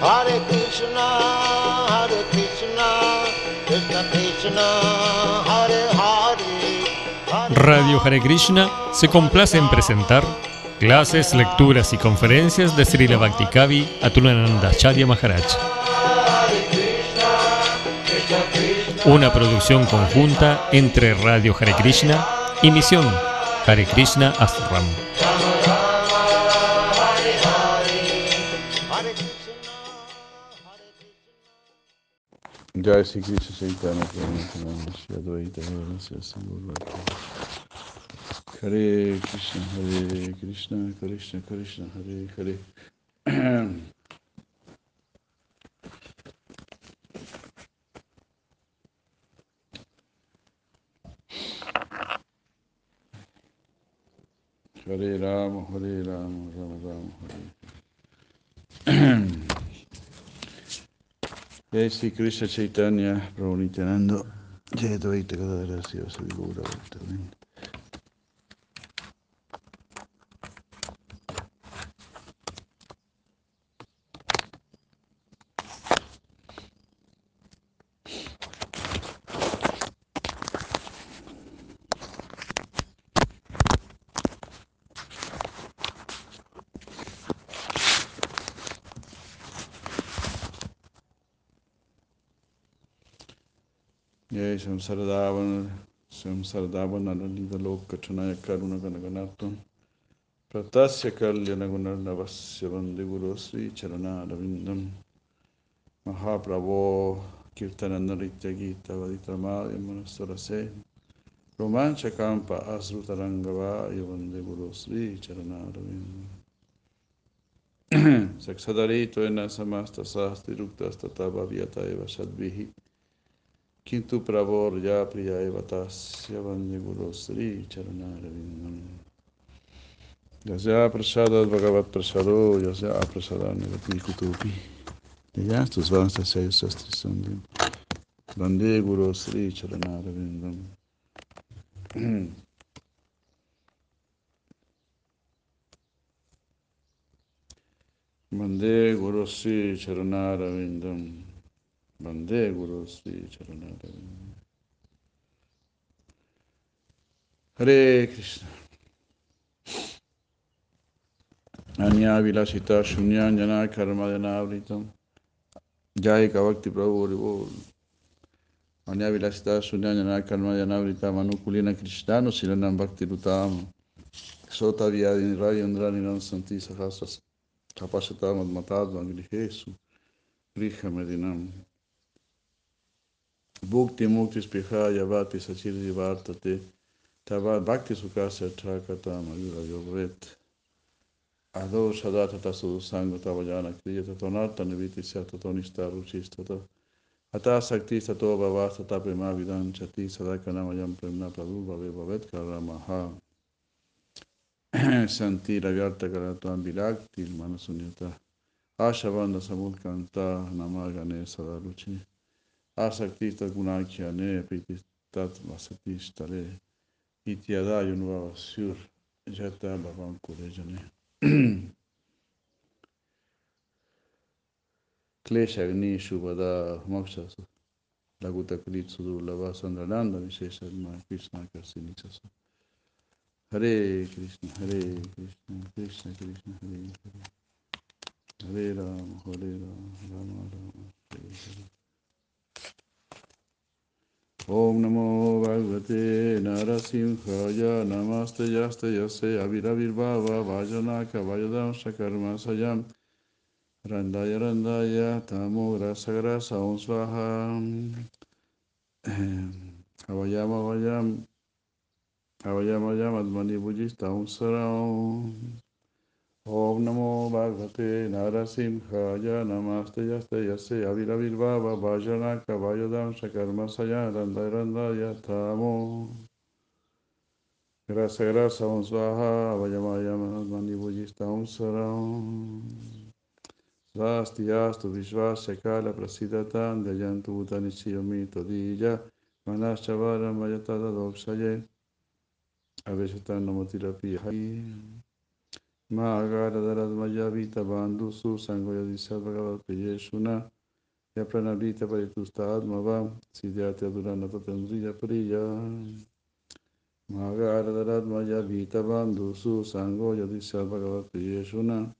Hare Krishna, Hare Krishna, Krishna Krishna, Hare Hare. Radio Hare Krishna se complace en presentar clases, lecturas y conferencias de Srila Bhaktikavi Atulananda Charya Maharaj. Una producción conjunta entre Radio Hare Krishna y Misión Hare Krishna Ashram. Jai Shri Krishna Chaitanya Prabhu Shri Advaita Shri Siddhartha Hare Krishna Hare Krishna Krishna Krishna Hare Hare. Hare Rama Hare Rama Rama Rama Hare Hare. Jai Sri Krishna Chaitanya Prabhu Nityananda Jai Advaita Gadadhara Siva Sri Gaura Bhaktivinoda. Samsaradavan Alalidalok Katranaya Karuna Ganaganatam Pratasya Kalyana Gunarnavasya Vande Guru Sri Charana Ravindam Mahaprabhu Kirtananda Ritya Gita Vaditramaya Manastarase Romancha Kampa Asrutarangavaya Vande Guru Sri Charana Ravindam Saksadarito Enasamasta Sasti Ruktastatava Vyataiva Shadvihi Kintu pravor ya priya evatasya vande guru sri charanarvindam. Yasya prasada bhagavat prasado, yasya aprasada negati kutupi. Yastus vastasya sastri sandhim. Vande guru sri charanarvindam. Vande guru sri charanarvindam. Vande Guru Sri Charanarvindam. Hare Krishna. Anya Vilasita Shunyan Jana Karma Janavritam Jai Kavakti Prabhu Ribol. Anya Vilasita Shunyan Jana Karma Janavritam Anukulina Krishnano Silanam Bhakti Rutam Sota Vyadin Rayandraniran Santi Sahasas Kapasatam Admatad Angli Jesu Riha Medinam. Bhukti mukti spihaya vati sachirji vartate tavad bhakti sukasya trakatam ayurayovret ado sadatata sudusanga tavayana kriyata tonarta neviti syata tonista ruchistata atasaktista tova vastata prema vidan chati sadakanamayam premna prabhuva vevavet karamaha santi ravyarta karatuam vilaktil manasunyata ashavanda samudkanta namagane sadaruchi Asaktistat gunakhyane pritistat vasatistare ityadayunvavasyur yata bhavam kurejane. Kleshagni shubhada mokshasa lagutakrit sudurlava sandrananda visheshatma krishna karsinichasa. Hare Krishna, Hare Krishna, Krishna Krishna, Hare Hare. Hare Rama, Hare Rama, Rama Rama, Hare Hare. Om Namo Bhagavate Narasimhaya Namaste Yaste Yase Aviravirbhava Vajanaka Vajadam Shakarma Sayam Randaya Randaya Tamo Grasa Grasa Om Svaha Avayam Avayam Avayam Avayam Admani Bujista Om Saram Om Namo Bhagavate Narasimhaya Namaste Yaste Yase Aviravirbhava Vajanaka Vajadam Shakarmasaya Randaya Randaya Tamo Grasa Grasa Om Svaha Avayam Avayam Admani Bujista Om Saram Svasti Yastu Vishvasya Kala Prasidatam Dayantu Bhutani Siyamito Dija Manashchavaram Vajatada Doksaye Aveshatan Namotirapi Hai Mahārāja Bandhu Su Sangoyadisa Bhagavad Ya Pranavita Paritusta Admava Siddhati Adurana Tatendriya Priya Mahārāja Bandhu Su Sangoyadisa Bhagavad Yeshuna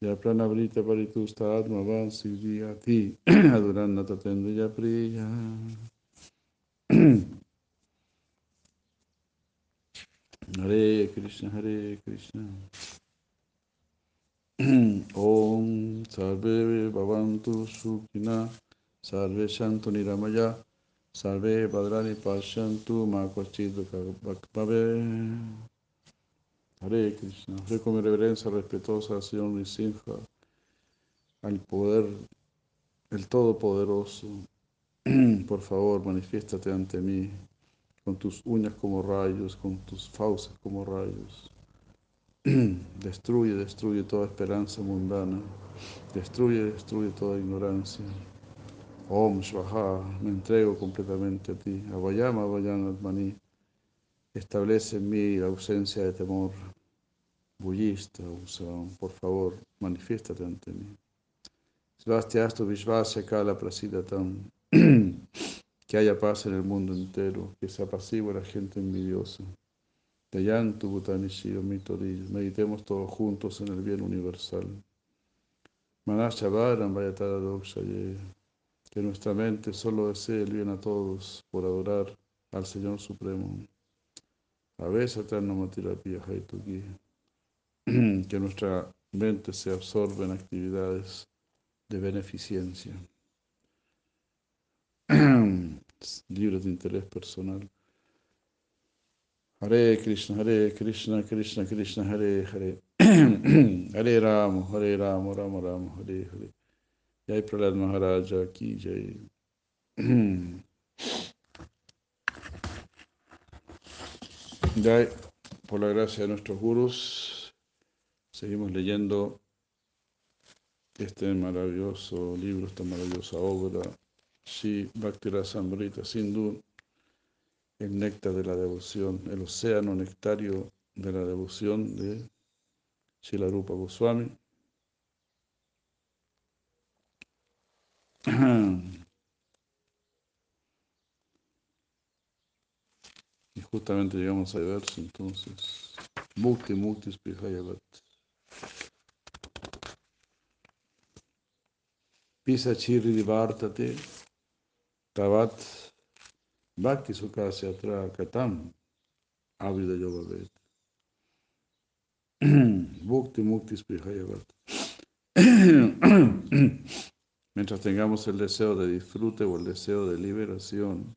Ya Pranavrita Paritusta Admava Siddhati Adurana Tatendriya Priya Hare Krishna, Hare Krishna. Om Sarve Bhavantu Sukhina Sarve Shantu Niramaya Sarve Badrani Pashantu Makwachidra Bhakpave Hare Krishna. Yo con mi reverencia respetuosa al Señor Nisimha, al poder, el Todopoderoso, por favor manifiéstate ante mí con tus uñas como rayos, con tus fauces como rayos. Destruye, destruye toda esperanza mundana. Destruye, destruye toda ignorancia. Om Svaha, me entrego completamente a ti. Avayama, avayana, atmani. Establece en mí ausencia de temor. Bullista, Usaón, por favor, manifiéstate ante mí. Svastiastu vishvasya kala prasidatam. Que haya paz en el mundo entero, que se apacigüe la gente envidiosa. Dayantu Bhutanishiro Mitori, meditemos todos juntos en el bien universal. Manashabaran Vayatara Dokshaye, que nuestra mente solo desee el bien a todos por adorar al Señor Supremo. Avesatana Matirapia Haituki, que nuestra mente se absorbe en actividades de beneficencia, libres de interés personal. Hare Krishna, Krishna Krishna, Hare Hare. Hare Rama, Rama Rama, Hare Hare. Jai Prahlāda Mahārāja ki jai. Jai, por la gracia de nuestros gurús, seguimos leyendo este maravilloso libro, esta maravillosa obra. Sri Bhakti Rasa Amrita Sindhu, el néctar de la devoción, el océano nectario de la devoción de Srila Rupa Goswami. Y justamente llegamos al verso entonces. Mukti Mukti Spihayavat. Pisa Chirri Divartate. Tavat Bhakti Sukasya Trakatam Avida Yogavet Bhukti Mukti Sprihayavat. Mientras tengamos el deseo de disfrute o el deseo de liberación,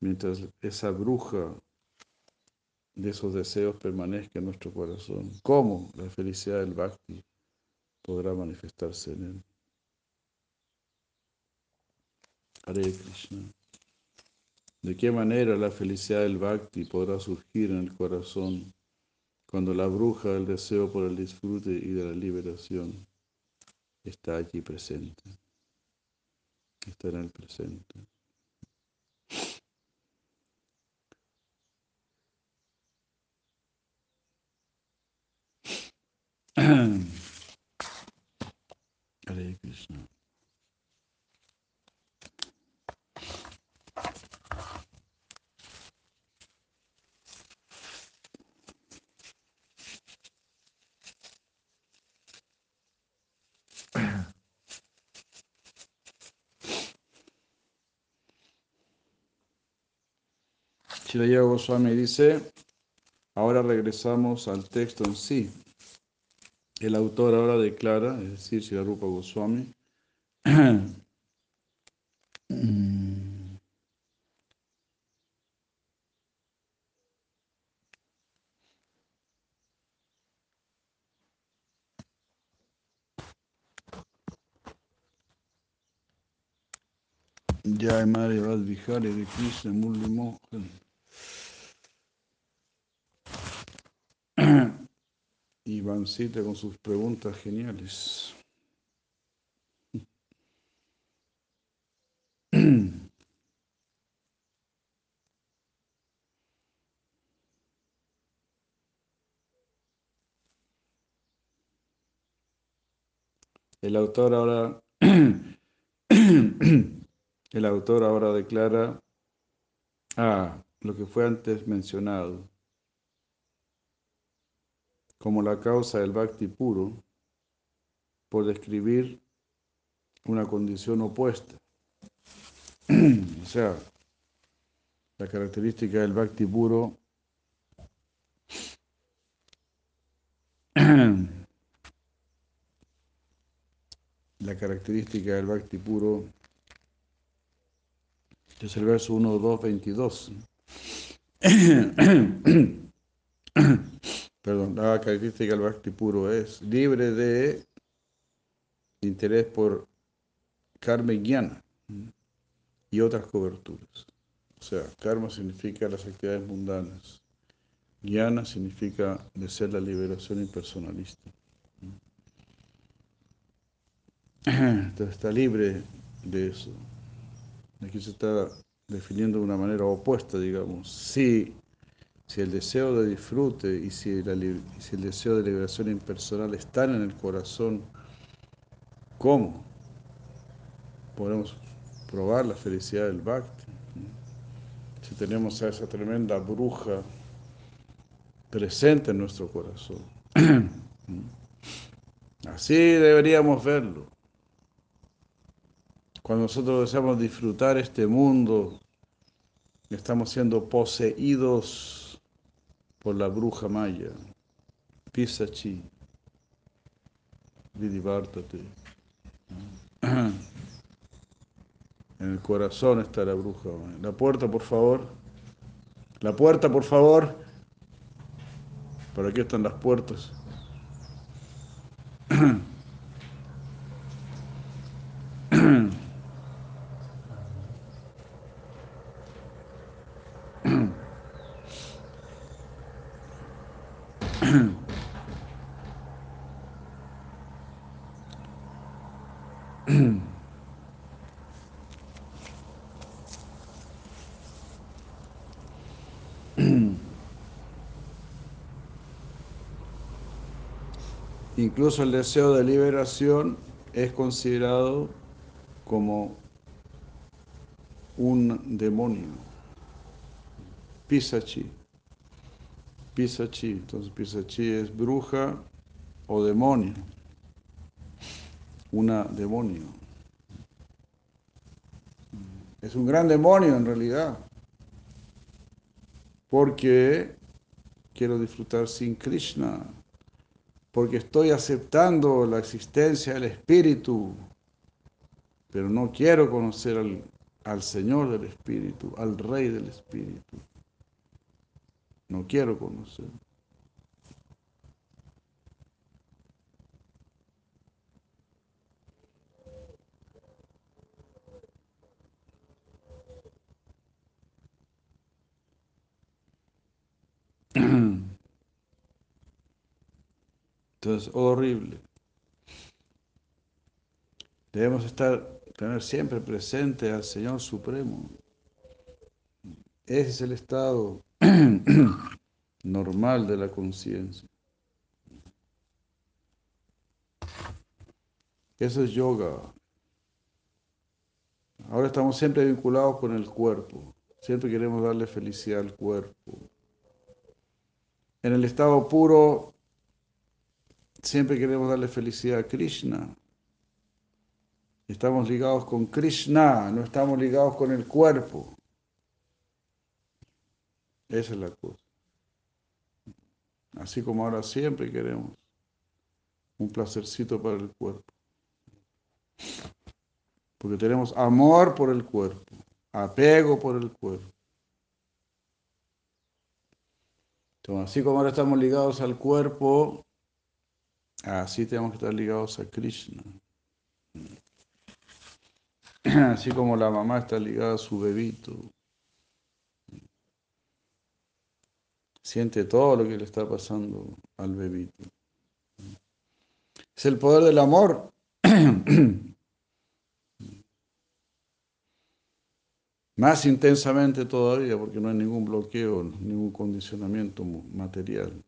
mientras esa bruja de esos deseos permanezca en nuestro corazón, ¿cómo la felicidad del Bhakti podrá manifestarse en él? Hare Krishna. ¿De qué manera la felicidad del Bhakti podrá surgir en el corazón cuando la bruja del deseo por el disfrute y de la liberación está allí presente? Está en el presente. Hare Krishna. Chilarupa Goswami dice, ahora regresamos al texto en sí. El autor ahora declara, es decir, Chilarupa Goswami, Jai Mare Vadvihare de Krishna Murli Mohan. Ivancita con sus preguntas geniales. El autor ahora declara lo que fue antes mencionado como la causa del bhakti puro por describir una condición opuesta. O sea, la característica del bhakti puro que es el verso 1.2.22. Perdón, la característica del bhakti puro es libre de interés por karma jnana y otras coberturas. O sea, karma significa las actividades mundanas. Jnana significa desear la liberación impersonalista. Entonces está libre de eso. Aquí se está definiendo de una manera opuesta, digamos. Si el deseo de disfrute y si el deseo de liberación impersonal están en el corazón, ¿cómo podemos probar la felicidad del bhakti? Si tenemos a esa tremenda bruja presente en nuestro corazón. Así deberíamos verlo. Cuando nosotros deseamos disfrutar este mundo, estamos siendo poseídos por la bruja maya. Pisachi, Vidivártate. En el corazón está la bruja maya. La puerta, por favor. Para qué están las puertas. Incluso el deseo de liberación es considerado como un demonio. Pisachi. Entonces Pisachi es bruja o demonio. Una demonio. Es un gran demonio en realidad. Porque quiero disfrutar sin Krishna. Porque estoy aceptando la existencia del Espíritu, pero no quiero conocer al Señor del Espíritu, al Rey del Espíritu. No quiero conocer. Entonces, horrible. Debemos tener siempre presente al Señor Supremo. Ese es el estado normal de la conciencia. Eso es yoga. Ahora estamos siempre vinculados con el cuerpo. Siempre queremos darle felicidad al cuerpo. En el estado puro, siempre queremos darle felicidad a Krishna. Estamos ligados con Krishna, no estamos ligados con el cuerpo. Esa es la cosa. Así como ahora siempre queremos un placercito para el cuerpo. Porque tenemos amor por el cuerpo, apego por el cuerpo. Entonces, así como ahora estamos ligados al cuerpo, así tenemos que estar ligados a Krishna. Así como la mamá está ligada a su bebito. Siente todo lo que le está pasando al bebito. Es el poder del amor. Más intensamente todavía, porque no hay ningún bloqueo, ningún condicionamiento material.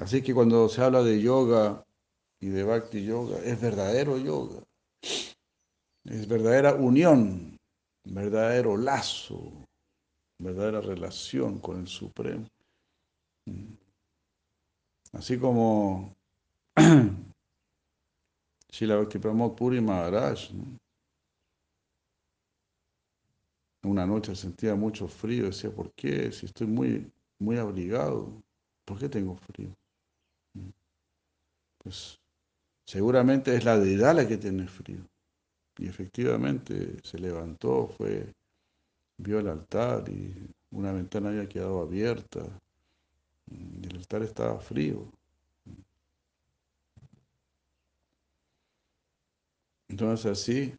Así que cuando se habla de yoga, y de Bhakti Yoga es verdadero yoga, es verdadera unión, verdadero lazo, verdadera relación con el Supremo. Así como Shilabhakti Pramod Puri Maharaj, ¿no? Una noche sentía mucho frío, decía, ¿por qué? Si estoy muy abrigado, ¿por qué tengo frío? Pues seguramente es la deidad la que tiene frío. Y efectivamente se levantó, vio el altar y una ventana había quedado abierta y el altar estaba frío. Entonces así,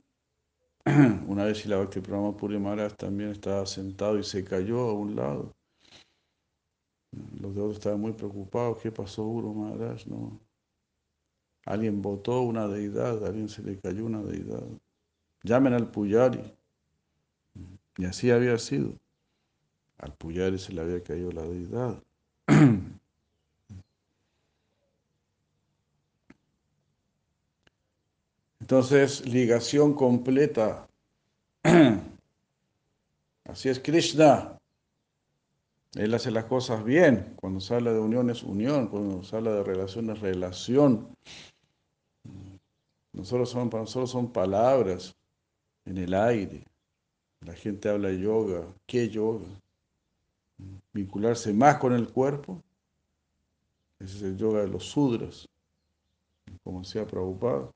una vez Shilabhakti Pramod Puri Maharaj también estaba sentado y se cayó a un lado. Los de otros estaban muy preocupados. ¿Qué pasó, Guru Maharaj? No. Alguien botó una deidad, a alguien se le cayó una deidad. Llamen al Puyari. Y así había sido. Al Puyari se le había caído la deidad. Entonces, ligación completa. Así es Krishna. Él hace las cosas bien. Cuando se habla de unión es unión. Cuando se habla de relación es relación. Para nosotros son palabras en el aire. La gente habla de yoga. ¿Qué yoga? Vincularse más con el cuerpo. Ese es el yoga de los sudras, como decía Prabhupada.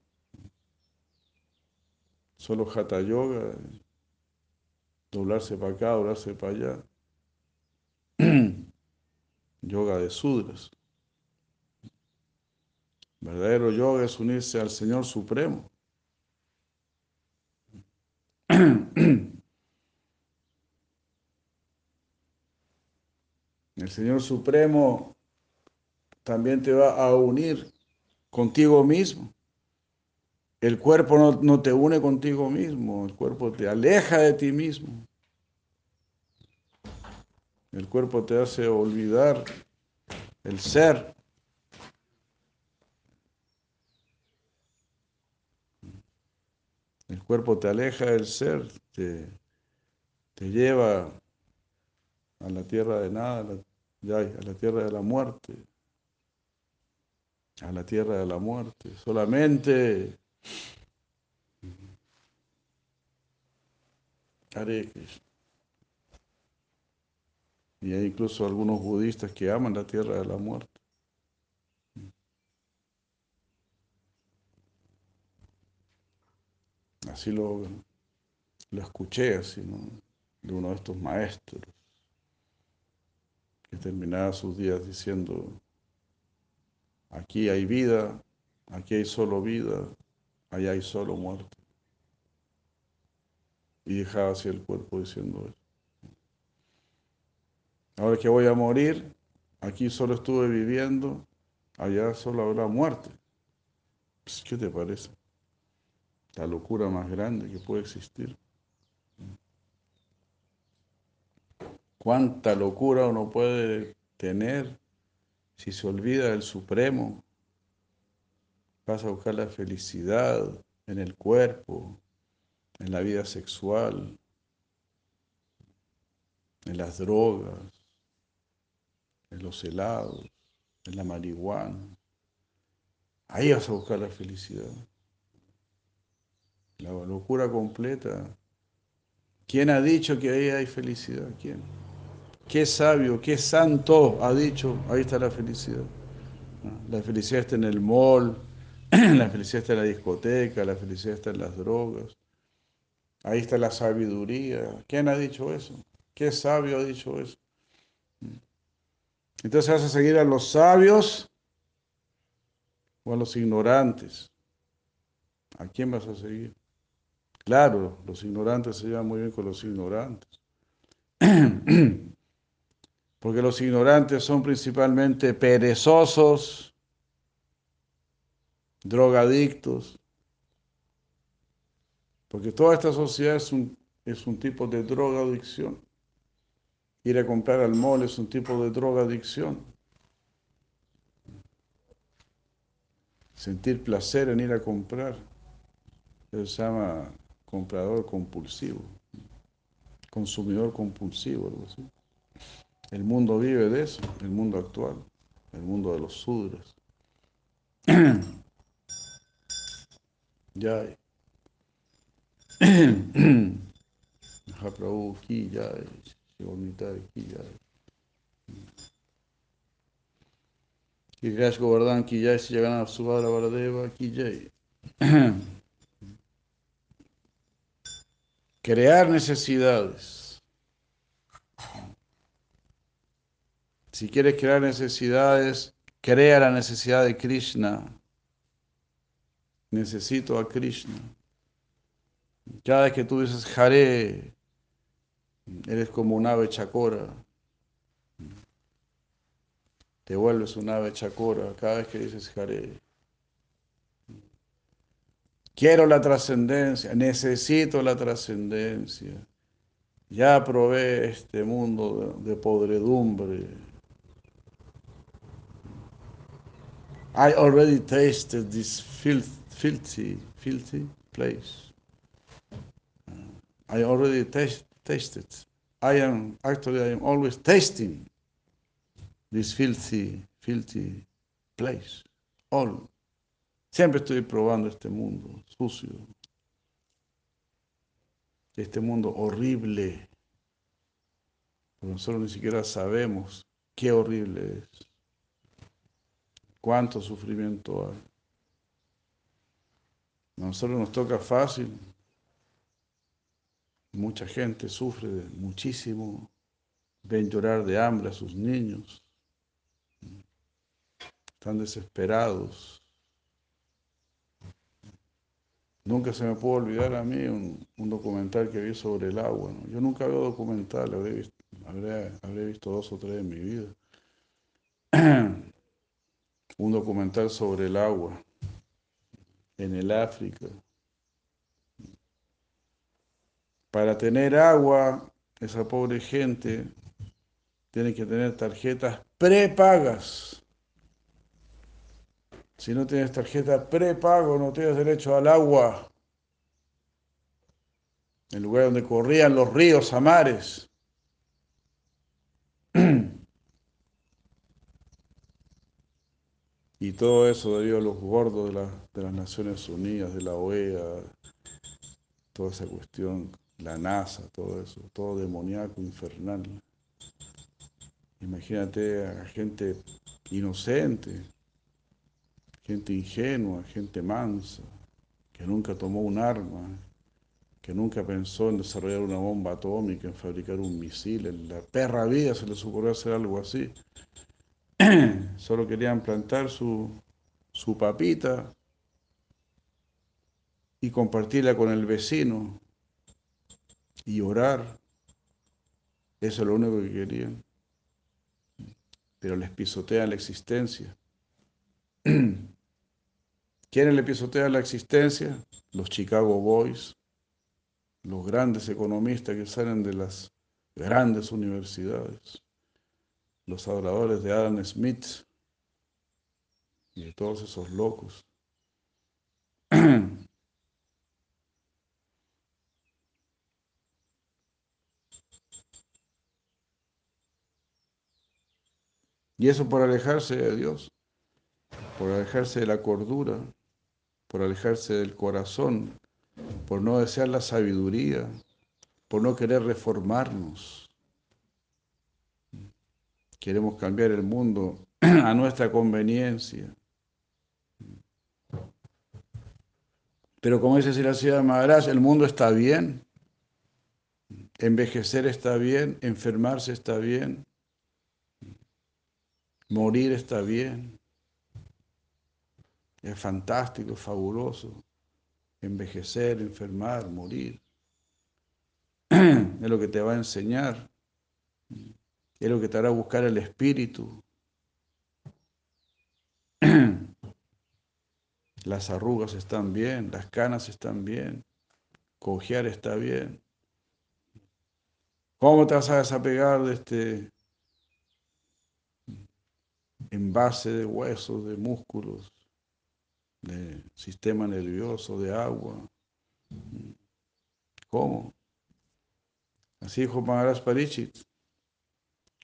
Solo hatha yoga, doblarse para acá, doblarse para allá. Yoga de sudras. Verdadero yoga es unirse al Señor Supremo. El Señor Supremo también te va a unir contigo mismo. El cuerpo no te une contigo mismo, el cuerpo te aleja de ti mismo. El cuerpo te hace olvidar el ser. El cuerpo te aleja del ser, te lleva a la tierra de nada, a la tierra de la muerte. A la tierra de la muerte. Solamente Hare Krishna. Y hay incluso algunos budistas que aman la tierra de la muerte. Así lo escuché, así, ¿no? De uno de estos maestros que terminaba sus días diciendo: aquí hay vida, aquí hay solo vida, allá hay solo muerte. Y dejaba así el cuerpo diciendo eso. Ahora que voy a morir, aquí solo estuve viviendo, allá solo habrá muerte. Pues, ¿qué te parece? La locura más grande que puede existir. ¿Cuánta locura uno puede tener si se olvida del Supremo? Vas a buscar la felicidad en el cuerpo, en la vida sexual, en las drogas, en los helados, en la marihuana. Ahí vas a buscar la felicidad. La locura completa. ¿Quién ha dicho que ahí hay felicidad? ¿Quién? ¿Qué sabio, qué santo ha dicho? Ahí está la felicidad. La felicidad está en el mall, la felicidad está en la discoteca, la felicidad está en las drogas. Ahí está la sabiduría. ¿Quién ha dicho eso? ¿Qué sabio ha dicho eso? Entonces, ¿vas a seguir a los sabios o a los ignorantes? ¿A quién vas a seguir? Claro, los ignorantes se llevan muy bien con los ignorantes. Porque los ignorantes son principalmente perezosos, drogadictos. Porque toda esta sociedad es un tipo de drogadicción. Ir a comprar al mall es un tipo de drogadicción. sentir placer en ir a comprar. Se llama comprador compulsivo, consumidor compulsivo, algo así. El mundo vive de eso, el mundo actual, el mundo de los sudras. Jai. Mahaprabhu ki jai, Shivomitari ki jai. Kiryash Govardhan ki jai, Siyagana Subhara Varadeva ki jai. Crear necesidades. Si quieres crear necesidades, crea la necesidad de Krishna. Necesito a Krishna. Cada vez que tú dices Hare, eres como un ave chacora. Te vuelves un ave chacora cada vez que dices Hare. Quiero la trascendencia, necesito la trascendencia. Ya probé este mundo de podredumbre. I already tasted this filthy place. I already tasted. I am always tasting this filthy place. All. Siempre estoy probando este mundo sucio. Este mundo horrible. Nosotros ni siquiera sabemos qué horrible es. Cuánto sufrimiento hay. A nosotros nos toca fácil. Mucha gente sufre muchísimo. Ven llorar de hambre a sus niños. Están desesperados. Nunca se me pudo olvidar a mí un documental que vi sobre el agua, ¿no? Yo nunca veo documentales, habré visto 2 o 3 en mi vida. Un documental sobre el agua en el África. Para tener agua, esa pobre gente tiene que tener tarjetas prepagas. Si no tienes tarjeta prepago, no tienes derecho al agua. El lugar donde corrían los ríos a mares. Y todo eso debido a los gordos de las Naciones Unidas, de la OEA, toda esa cuestión, la NASA, todo eso, todo demoníaco, infernal. Imagínate a gente inocente, gente ingenua, gente mansa, que nunca tomó un arma, que nunca pensó en desarrollar una bomba atómica, en fabricar un misil, en la perra vida se les ocurrió hacer algo así. Solo querían plantar su papita y compartirla con el vecino y orar. Eso es lo único que querían. Pero les pisotean la existencia. ¿Quiénes le pisotean la existencia? Los Chicago Boys, los grandes economistas que salen de las grandes universidades. Los adoradores de Adam Smith y de todos esos locos. Y eso por alejarse de Dios, por alejarse de la cordura, por alejarse del corazón, por no desear la sabiduría, por no querer reformarnos. Queremos cambiar el mundo a nuestra conveniencia. Pero como dice Srila Maharaj, el mundo está bien. Envejecer está bien, enfermarse está bien, morir está bien. Es fantástico, es fabuloso. Envejecer, enfermar, morir. Es lo que te va a enseñar. Es lo que te hará buscar el espíritu. Las arrugas están bien, las canas están bien, cojear está bien. ¿Cómo te vas a desapegar de este envase de huesos, de músculos, sistema nervioso, de agua. ¿Cómo? Así dijo Mahārāja Parīkṣit.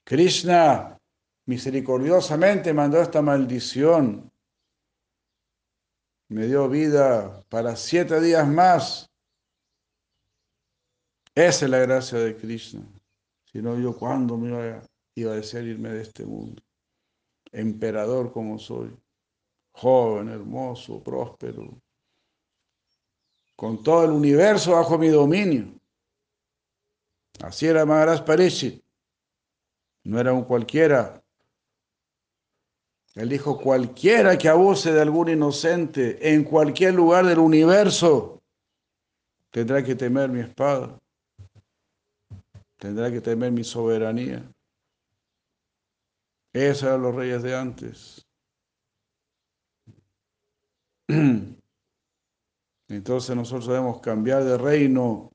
Krishna misericordiosamente mandó esta maldición. Me dio vida para 7 días más. Esa es la gracia de Krishna. Si no, yo cuándo me iba a desear irme de este mundo. Emperador como soy. Joven, hermoso, próspero. Con todo el universo bajo mi dominio. Así era Mahārāja Parīkṣit. No era un cualquiera. Él dijo, cualquiera que abuse de algún inocente en cualquier lugar del universo tendrá que temer mi espada, tendrá que temer mi soberanía. Esos eran los reyes de antes. Entonces nosotros debemos cambiar de reino.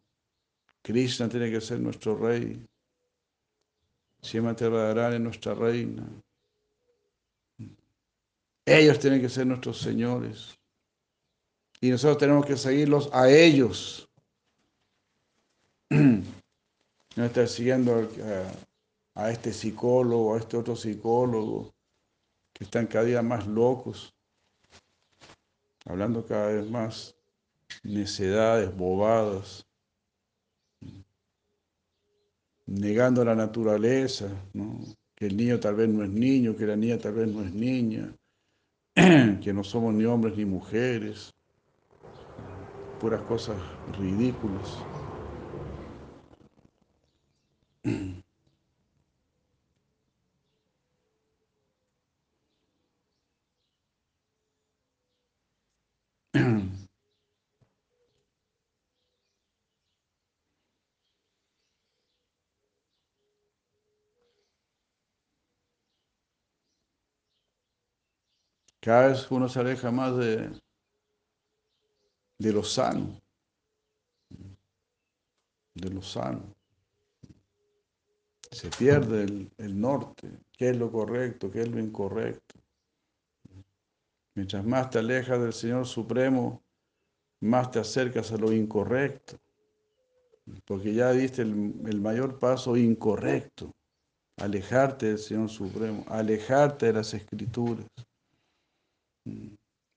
Krishna tiene que ser nuestro rey. Śrīmati Radharāni es nuestra reina. Ellos tienen que ser nuestros señores. Y nosotros tenemos que seguirlos a ellos. No estar siguiendo a este psicólogo, a este otro psicólogo, que están cada día más locos, hablando cada vez más necedades, bobadas, negando la naturaleza, ¿no? Que el niño tal vez no es niño, que la niña tal vez no es niña, que no somos ni hombres ni mujeres, puras cosas ridículas. Cada vez uno se aleja más de lo sano, de lo sano. Se pierde el norte, qué es lo correcto, qué es lo incorrecto. Mientras más te alejas del Señor Supremo, más te acercas a lo incorrecto, porque ya diste el mayor paso incorrecto, alejarte del Señor Supremo, alejarte de las Escrituras.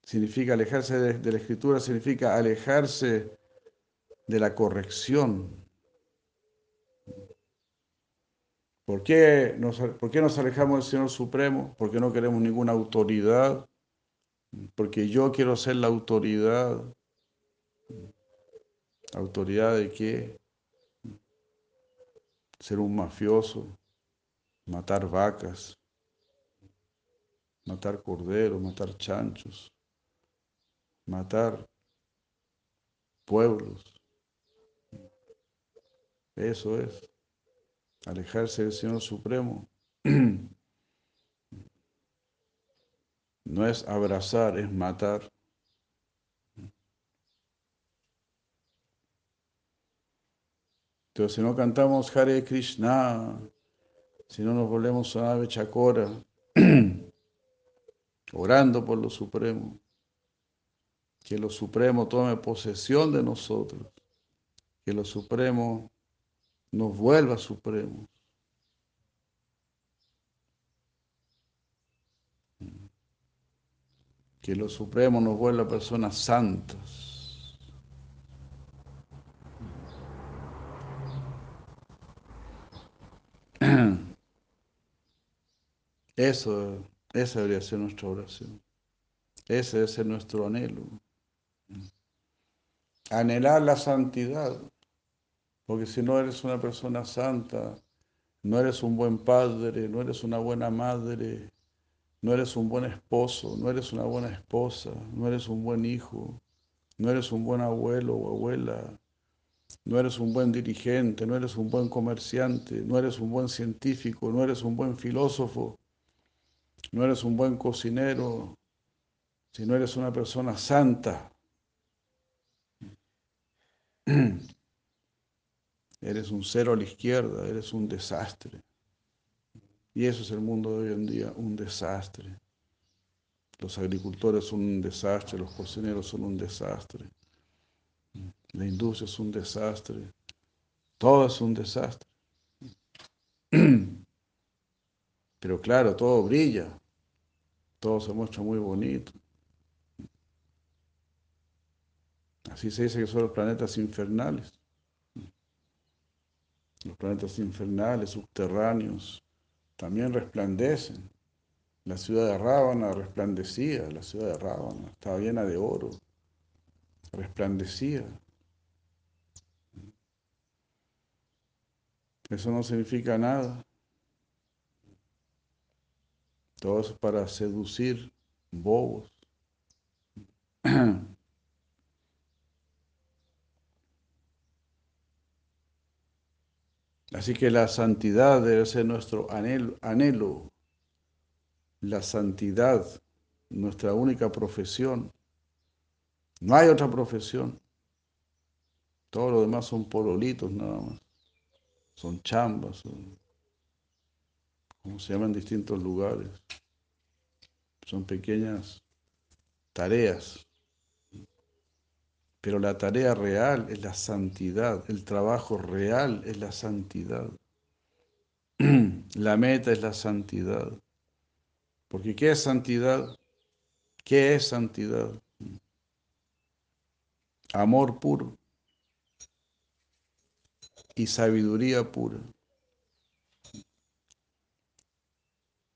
Significa alejarse de la escritura, significa alejarse de la corrección. ¿Por qué nos alejamos del Señor Supremo? Porque no queremos ninguna autoridad, porque yo quiero ser la autoridad. ¿Autoridad de qué? Ser un mafioso, matar vacas, matar corderos, matar chanchos, matar pueblos. Eso es, alejarse del Señor Supremo. No es abrazar, es matar. Entonces, si no cantamos Hare Krishna, si no nos volvemos a ave chacora, orando por lo Supremo, que lo Supremo tome posesión de nosotros, que lo Supremo nos vuelva supremos. Que lo Supremo nos vuelva personas santas. Eso. Esa debería ser nuestra oración. Ese debe ser nuestro anhelo. Anhelar la santidad. Porque si no eres una persona santa, no eres un buen padre, no eres una buena madre, no eres un buen esposo, no eres una buena esposa, no eres un buen hijo, no eres un buen abuelo o abuela, no eres un buen dirigente, no eres un buen comerciante, no eres un buen científico, no eres un buen filósofo, no eres un buen cocinero, si no eres una persona santa. Eres un cero a la izquierda, eres un desastre. Y eso es el mundo de hoy en día, un desastre. Los agricultores son un desastre, los cocineros son un desastre, la industria es un desastre, todo es un desastre. Pero claro, todo brilla, todo se muestra muy bonito. Así se dice que son los planetas infernales. Los planetas infernales, subterráneos, también resplandecen. La ciudad de Rábana resplandecía, la ciudad de Rábana estaba llena de oro, resplandecía. Eso no significa nada. Todo es para seducir bobos. Así que la santidad debe ser nuestro anhelo. La santidad, nuestra única profesión. No hay otra profesión. Todo lo demás son pololitos nada más. Son chambas, son, como se llaman en distintos lugares. Son pequeñas tareas. Pero la tarea real es la santidad, el trabajo real es la santidad. La meta es la santidad. Porque ¿qué es santidad? ¿Qué es santidad? Amor puro y sabiduría pura.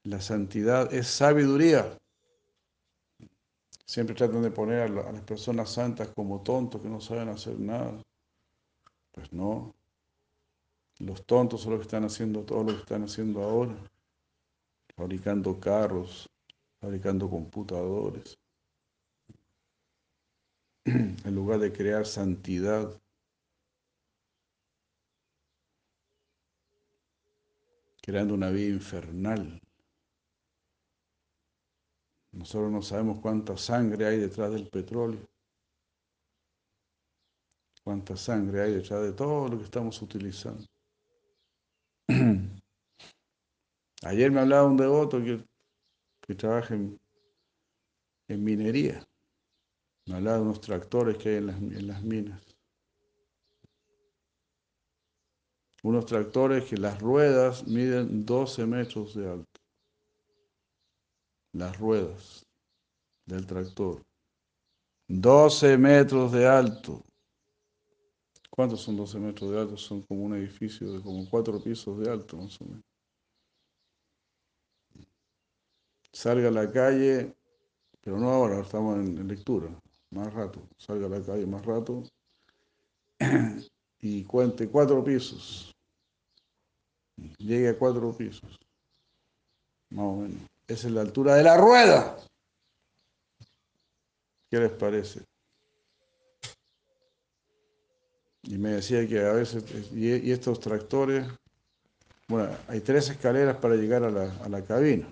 La santidad es sabiduría. Siempre tratan de poner a las personas santas como tontos que no saben hacer nada. Pues no. Los tontos son los que están haciendo todo lo que están haciendo ahora. Fabricando carros, fabricando computadores. En lugar de crear santidad. Creando una vida infernal. Nosotros no sabemos cuánta sangre hay detrás del petróleo, cuánta sangre hay detrás de todo lo que estamos utilizando. Ayer me hablaba un devoto que trabaja en minería. Me hablaba de unos tractores que hay en las minas. Unos tractores que las ruedas miden 12 metros de alto. Las ruedas del tractor. 12 metros de alto. ¿Cuántos son 12 metros de alto? Son como un edificio de como 4 pisos de alto, más o menos. Salga a la calle, pero no ahora, estamos en lectura, más rato. Salga a la calle más rato y cuente 4 pisos. Llegue a 4 pisos. Más o menos. Esa es la altura de la rueda. ¿Qué les parece? Y me decía que a veces, y estos tractores, bueno, hay 3 escaleras para llegar a la cabina.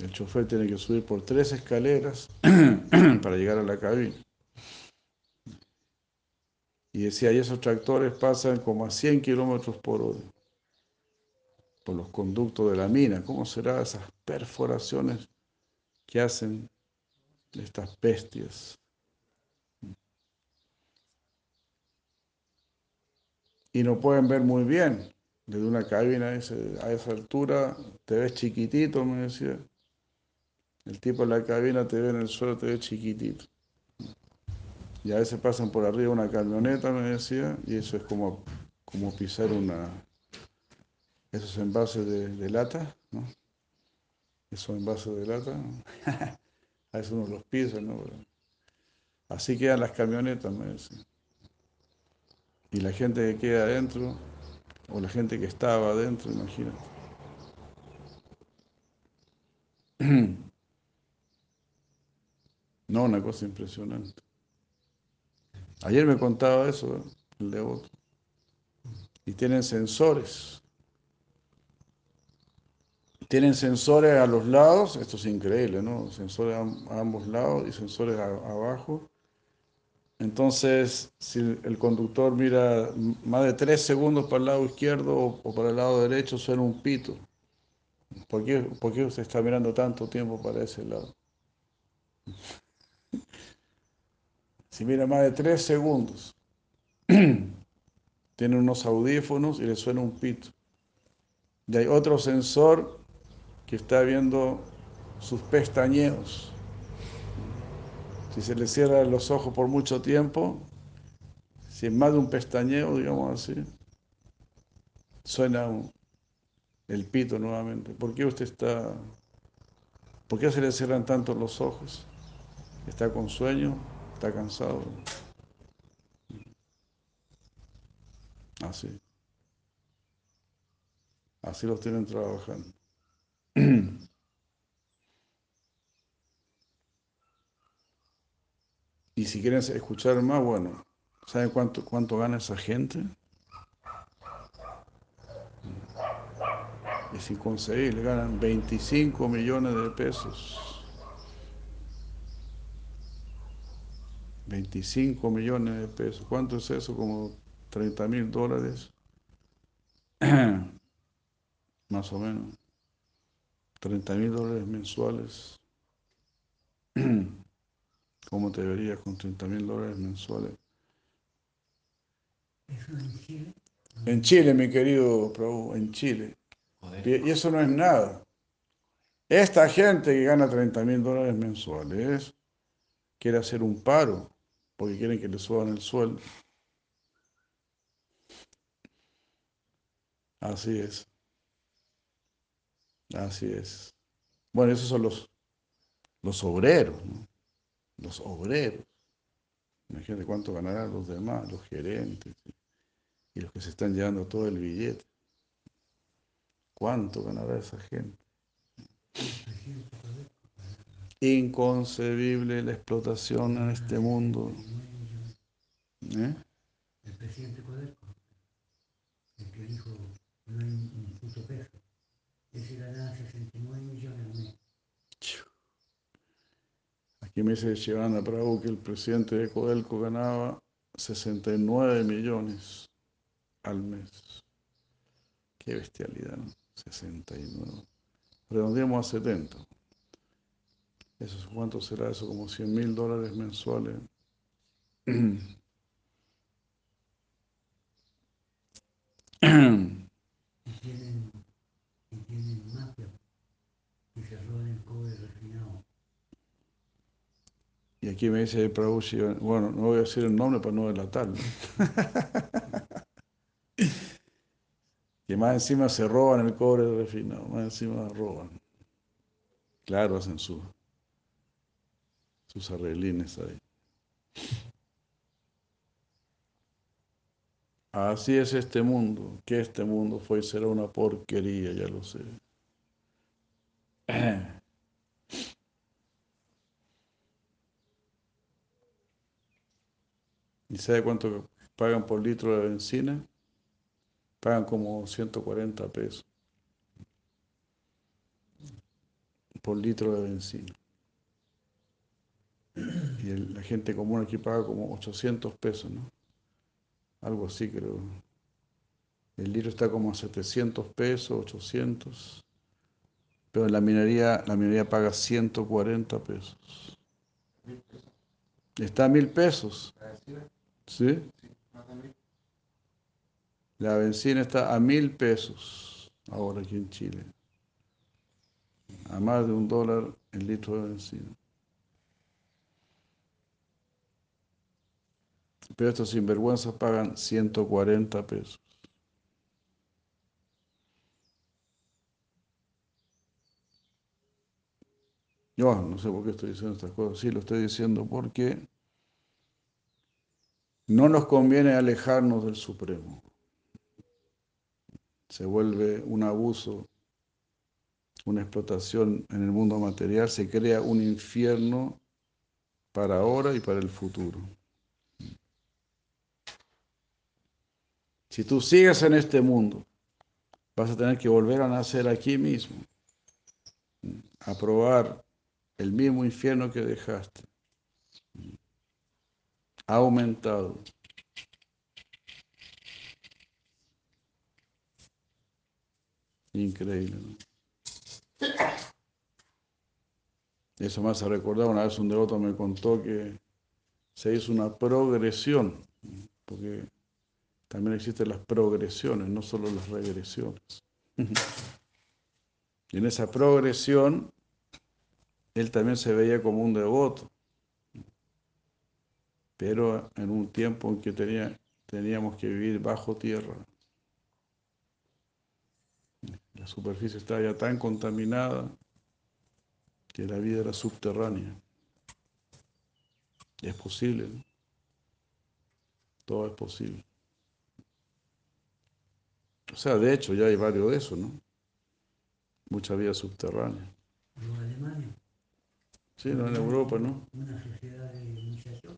El chofer tiene que subir por 3 escaleras para llegar a la cabina. Y decía, y esos tractores pasan como a 100 kilómetros por hora. Por los conductos de la mina, ¿cómo serán esas perforaciones que hacen estas bestias? Y no pueden ver muy bien. Desde una cabina a esa altura te ves chiquitito, me decía. El tipo en la cabina te ve en el suelo, te ve chiquitito. Y a veces pasan por arriba una camioneta, me decía, y eso es como pisar esos envases de lata, ¿no? Esos envases de lata, ¿no? A veces uno los pisa, ¿no? Así quedan las camionetas, me dicen. Y la gente que queda adentro, o la gente que estaba adentro, imagínate. No, una cosa impresionante. Ayer me contaba eso, ¿eh? El devoto. Y tienen sensores. Tienen sensores a los lados, esto es increíble, ¿no? Sensores a ambos lados y sensores abajo. Entonces, si el conductor mira más de 3 segundos para el lado izquierdo o para el lado derecho, suena un pito. ¿Por qué usted está mirando tanto tiempo para ese lado? Si mira más de 3 segundos, tiene unos audífonos y le suena un pito. Y hay otro sensor que está viendo sus pestañeos. Si se le cierran los ojos por mucho tiempo, si es más de un pestañeo, digamos así, suena el pito nuevamente. ¿Por qué usted está? ¿Por qué se le cierran tanto los ojos? ¿Está con sueño? ¿Está cansado? Así. Así los tienen trabajando. Y si quieren escuchar más, bueno, ¿saben cuánto gana esa gente? Es inconcebible, ganan 25 millones de pesos. 25 millones de pesos. ¿Cuánto es eso? Como $30,000. Más o menos. $30,000 mensuales. ¿Cómo te verías con $30,000 mensuales? En Chile, mi querido Prabhu, en Chile. Y eso no es nada. Esta gente que gana $30,000 mensuales quiere hacer un paro porque quieren que le suban el sueldo. Así es. Así es. Bueno, esos son los obreros, ¿no? Los obreros. Imagínate cuánto ganarán los demás, los gerentes, ¿sí? Y los que se están llevando todo el billete. ¿Cuánto ganará esa gente? Inconcebible la explotación en este mundo. ¿Eh? El presidente Codelco, el que dijo no hay un puto peso, ese ganaba 69 millones al mes. Aquí me dice Shivananda Prabhu que el presidente de Codelco ganaba 69 millones al mes. Qué bestialidad, ¿no? 69. Redondeamos a 70. ¿Eso cuánto será? Eso como $100,000 mensuales. Y tienen mafia y se roban el cobre refinado. Y aquí me dice Prabhu, bueno, no voy a decir el nombre para no delatarlo. Que más encima se roban el cobre refinado, más encima roban. Claro, hacen sus arreglines ahí. Así es este mundo, que este mundo fue y será una porquería, ya lo sé. ¿Y sabe cuánto pagan por litro de bencina? Pagan como $140 por litro de bencina. Y la gente común aquí paga como $800, ¿no? Algo así creo. El litro está como a $700, 800. Pero en la minería paga $140. Está a $1,000. ¿Sí? La benzina está a $1,000 ahora aquí en Chile. A más de $1 el litro de benzina. Pero estos sinvergüenzas pagan $140. Yo no sé por qué estoy diciendo estas cosas. Sí, lo estoy diciendo porque no nos conviene alejarnos del Supremo. Se vuelve un abuso, una explotación en el mundo material, se crea un infierno para ahora y para el futuro. Si tú sigues en este mundo, vas a tener que volver a nacer aquí mismo, a probar el mismo infierno que dejaste, aumentado. Increíble, ¿no? Eso me hace recordar, una vez un devoto me contó que se hizo una progresión, porque también existen las progresiones, no solo las regresiones. Y en esa progresión, él también se veía como un devoto, pero en un tiempo en que teníamos que vivir bajo tierra. La superficie estaba ya tan contaminada que la vida era subterránea. Es posible, ¿no? Todo es posible. O sea, de hecho, ya hay varios de esos, ¿no? Mucha vida subterránea. ¿En Alemania? Sí, no, en Europa, ¿no? Una sociedad de muchachos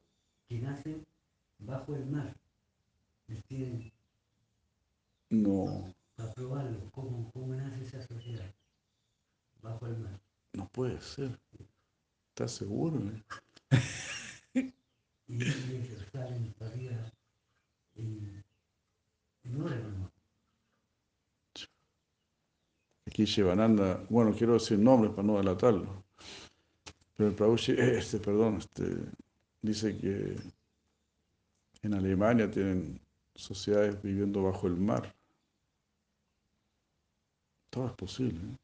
que nacen bajo el mar. Les piden... No. Para probarlo, ¿cómo nace esa sociedad? Bajo el mar. No puede ser. ¿Estás seguro? Y ellos salen para arriba en Oregon. Aquí Shivananda, bueno, quiero decir nombres para no delatarlo, pero el Prabhu, dice que en Alemania tienen sociedades viviendo bajo el mar. Todo es posible, ¿eh?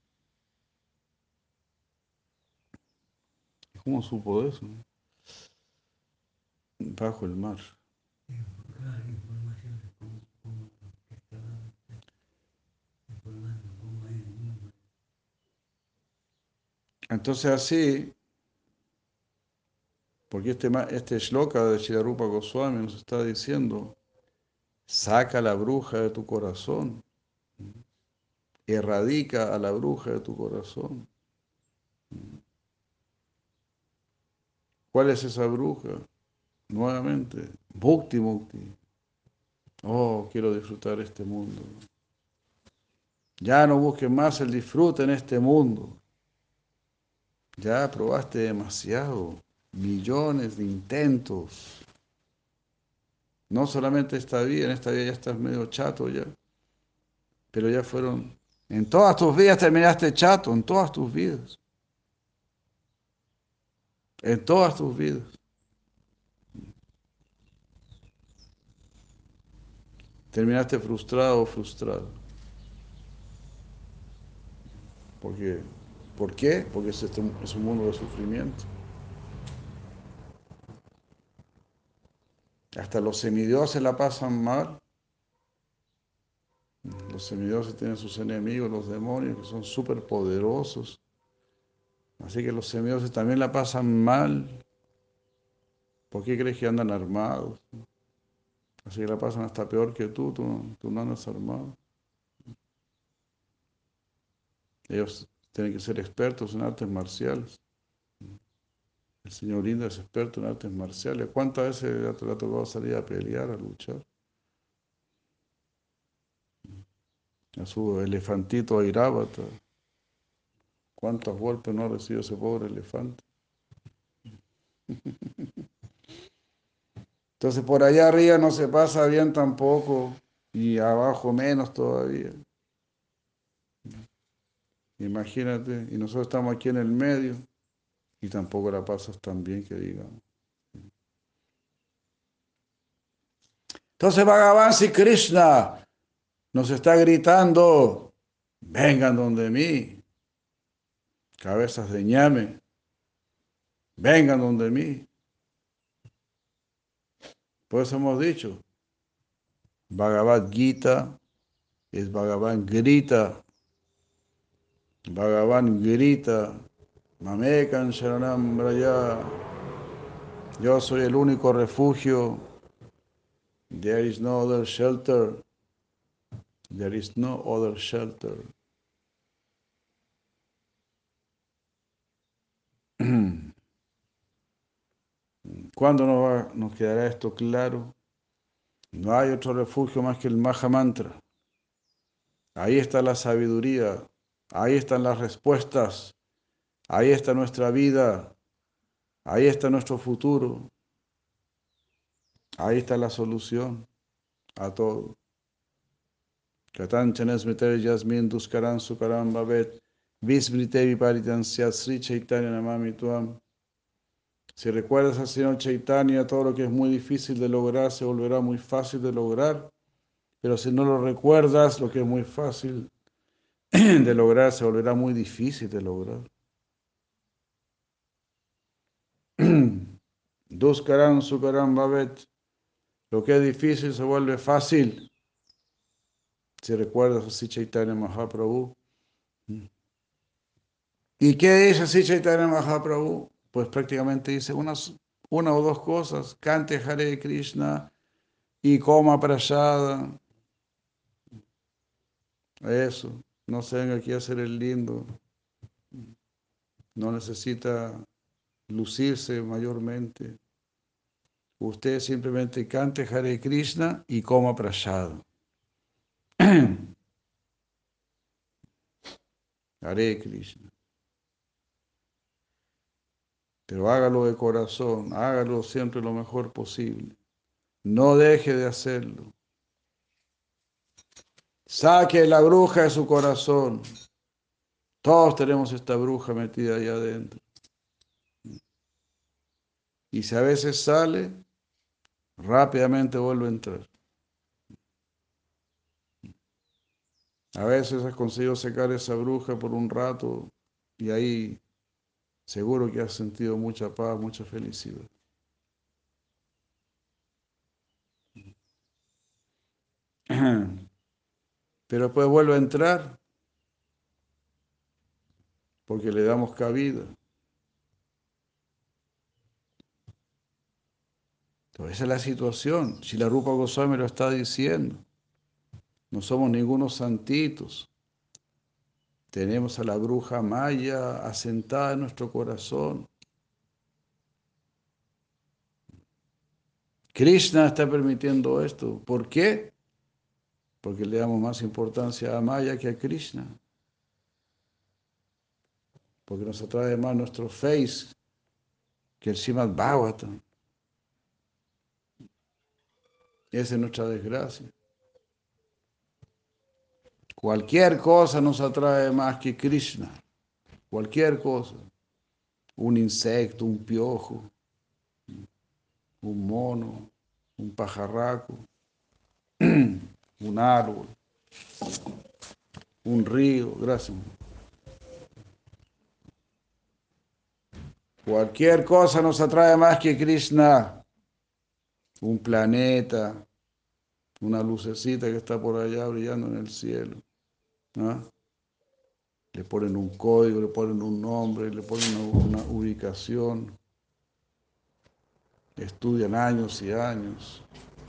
¿Cómo supo eso? Bajo el mar. Entonces así, porque este shloka de Chilarupa Goswami nos está diciendo, saca a la bruja de tu corazón, erradica a la bruja de tu corazón. ¿Cuál es esa bruja? Nuevamente, Bhakti Mukti. Oh, quiero disfrutar este mundo. Ya no busques más el disfrute en este mundo. Ya probaste demasiado, millones de intentos. No solamente esta vida, en esta vida ya estás medio chato ya. Pero ya fueron, en todas tus vidas terminaste chato, en todas tus vidas. En todas tus vidas. Terminaste frustrado o frustrado. ¿Por qué? Porque es un mundo de sufrimiento. Hasta los semidioses la pasan mal. Los semidioses tienen sus enemigos, los demonios, que son súper poderosos. Así que los semidioses también la pasan mal. ¿Por qué crees que andan armados? Así que la pasan hasta peor que tú no andas armado. Ellos tienen que ser expertos en artes marciales. El señor Linda es experto en artes marciales. ¿Cuántas veces le ha tocado salir a pelear, a luchar? A su elefantito Airavata. ¿Cuántos golpes no ha recibido ese pobre elefante? Entonces por allá arriba no se pasa bien tampoco, y abajo menos todavía. Imagínate, y nosotros estamos aquí en el medio, y tampoco la pasas tan bien que digamos. Entonces Bhagavan Sri Krishna nos está gritando, vengan donde mí, cabezas de ñame, vengan donde mí. Por eso hemos dicho, Bhagavad Gita es Bhagavan grita. Bhagavan grita, Mamekan Sharanam Braya. Yo soy el único refugio. There is no other shelter. There is no other shelter. ¿Cuándo nos quedará esto claro? No hay otro refugio más que el Maha Mantra. Ahí está la sabiduría, ahí están las respuestas, ahí está nuestra vida, ahí está nuestro futuro, ahí está la solución a todo. Katan chanesmiter yasmin duskaran sukaran babet Visvritevi paritansya Sri Chaitanya Namami Tuam. Si recuerdas al Señor Chaitanya, todo lo que es muy difícil de lograr se volverá muy fácil de lograr. Pero si no lo recuerdas, lo que es muy fácil de lograr se volverá muy difícil de lograr. Duskaram sukaram bhavet. Lo que es difícil se vuelve fácil. Si recuerdas a Sri Chaitanya Mahaprabhu. ¿Y qué es Sri Chaitanya Mahaprabhu? Pues prácticamente dice una o dos cosas. Cante Hare Krishna y coma Prahlāda. Eso. No se venga aquí a hacer el lindo. No necesita lucirse mayormente. Usted simplemente cante Hare Krishna y coma Prahlāda. Hare Krishna. Pero hágalo de corazón, hágalo siempre lo mejor posible. No deje de hacerlo. Saque la bruja de su corazón. Todos tenemos esta bruja metida allá adentro. Y si a veces sale, rápidamente vuelve a entrar. A veces has conseguido sacar esa bruja por un rato y ahí seguro que has sentido mucha paz, mucha felicidad. Pero después vuelve a entrar porque le damos cabida. Entonces esa es la situación. Srila Rupa Goswami lo está diciendo. No somos ningunos santitos. Tenemos a la bruja maya asentada en nuestro corazón. Krishna está permitiendo esto. ¿Por qué? Porque le damos más importancia a Maya que a Krishna. Porque nos atrae más nuestro face que el Shimad Bhagavatam. Esa es nuestra desgracia. Cualquier cosa nos atrae más que Krishna. Cualquier cosa. Un insecto, un piojo, un mono, un pajarraco, un árbol, un río, gracias. Cualquier cosa nos atrae más que Krishna. Un planeta, una lucecita que está por allá brillando en el cielo. ¿No? Le ponen un código, le ponen un nombre, le ponen una ubicación. Estudian años y años.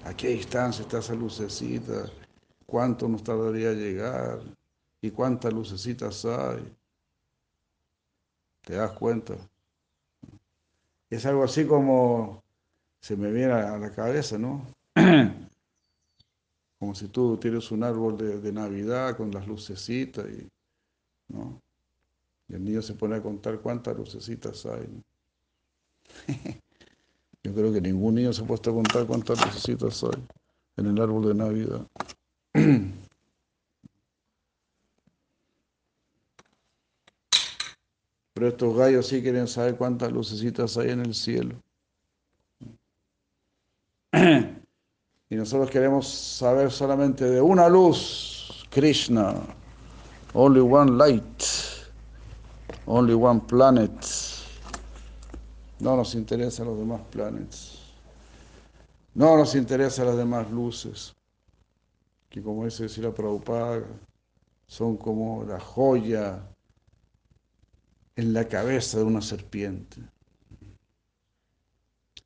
¿A qué distancia está esa lucecita? ¿Cuánto nos tardaría llegar? ¿Y cuántas lucecitas hay? ¿Te das cuenta? Es algo así como se me viene a la cabeza, ¿no? Como si tú tienes un árbol de Navidad con las lucecitas y, ¿no? Y el niño se pone a contar cuántas lucecitas hay, ¿no? Yo creo que ningún niño se ha puesto a contar cuántas lucecitas hay en el árbol de Navidad. Pero estos gallos sí quieren saber cuántas lucecitas hay en el cielo. Y nosotros queremos saber solamente de una luz, Krishna. Only one light, only one planet. No nos interesan los demás planetas. No nos interesan las demás luces, que como dice la Prabhupada, son como la joya en la cabeza de una serpiente.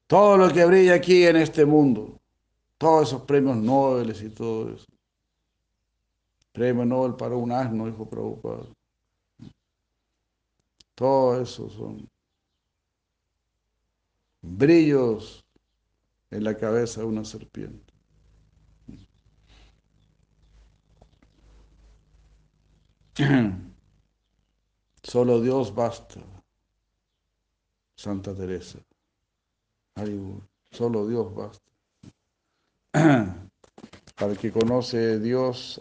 Todo lo que brilla aquí en este mundo, todos esos premios Nobel y todo eso. Premio Nobel para un asno, dijo Prabhupada. Todo eso son brillos en la cabeza de una serpiente. Solo Dios basta. Santa Teresa. Solo Dios basta. Para el que conoce a Dios,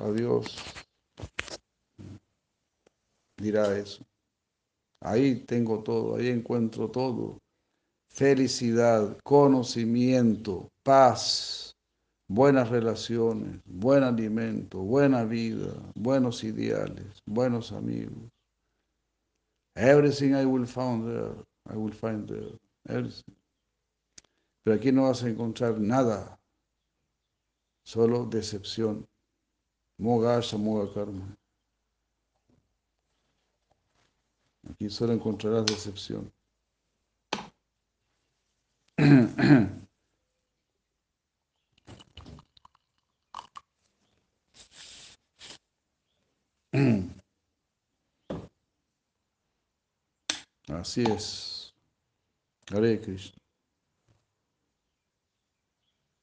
dirá eso. Ahí tengo todo, ahí encuentro todo. Felicidad, conocimiento, paz, buenas relaciones, buen alimento, buena vida, buenos ideales, buenos amigos. Everything I will find there, I will find there. Everything. Pero aquí no vas a encontrar nada, solo decepción. Moga asha, moga karma. Aquí solo encontrarás decepción. Así es. Hare Krishna.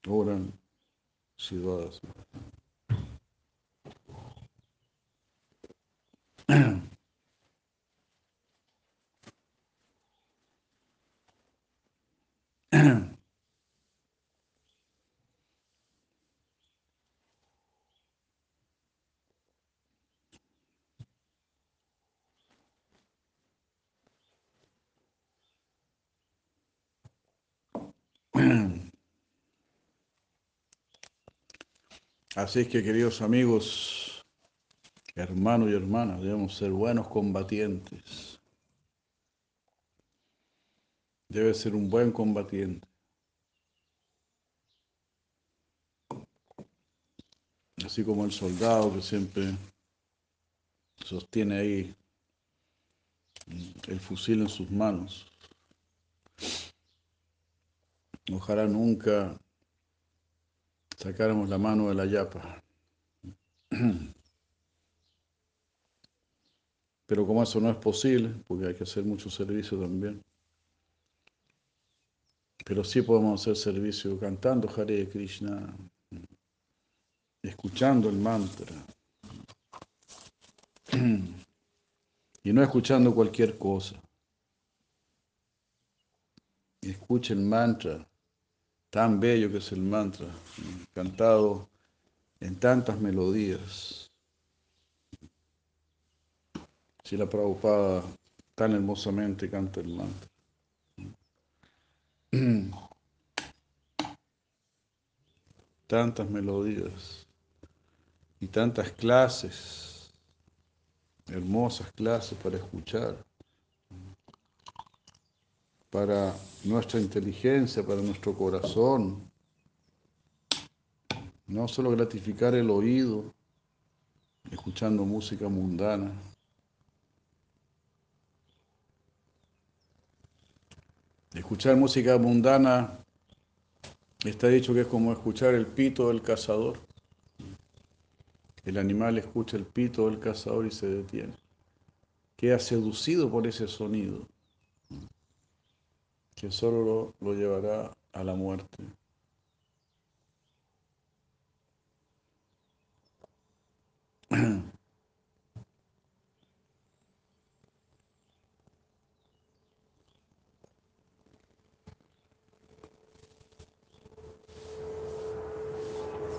Oran ciudades. Así es que, queridos amigos, hermanos y hermanas, debemos ser buenos combatientes. Debe ser un buen combatiente. Así como el soldado que siempre sostiene ahí el fusil en sus manos. Ojalá nunca sacáramos la mano de la yapa. Pero como eso no es posible, porque hay que hacer mucho servicio también. Pero sí podemos hacer servicio cantando Hare Krishna, escuchando el mantra. Y no escuchando cualquier cosa. Escucha el mantra, tan bello que es el mantra, cantado en tantas melodías. Srila Prabhupada tan hermosamente canta el mantra. Tantas melodías y tantas clases, hermosas clases para escuchar, para nuestra inteligencia, para nuestro corazón. No solo gratificar el oído escuchando música mundana. Escuchar música mundana, está dicho que es como escuchar el pito del cazador. El animal escucha el pito del cazador y se detiene. Queda seducido por ese sonido, que solo lo llevará a la muerte.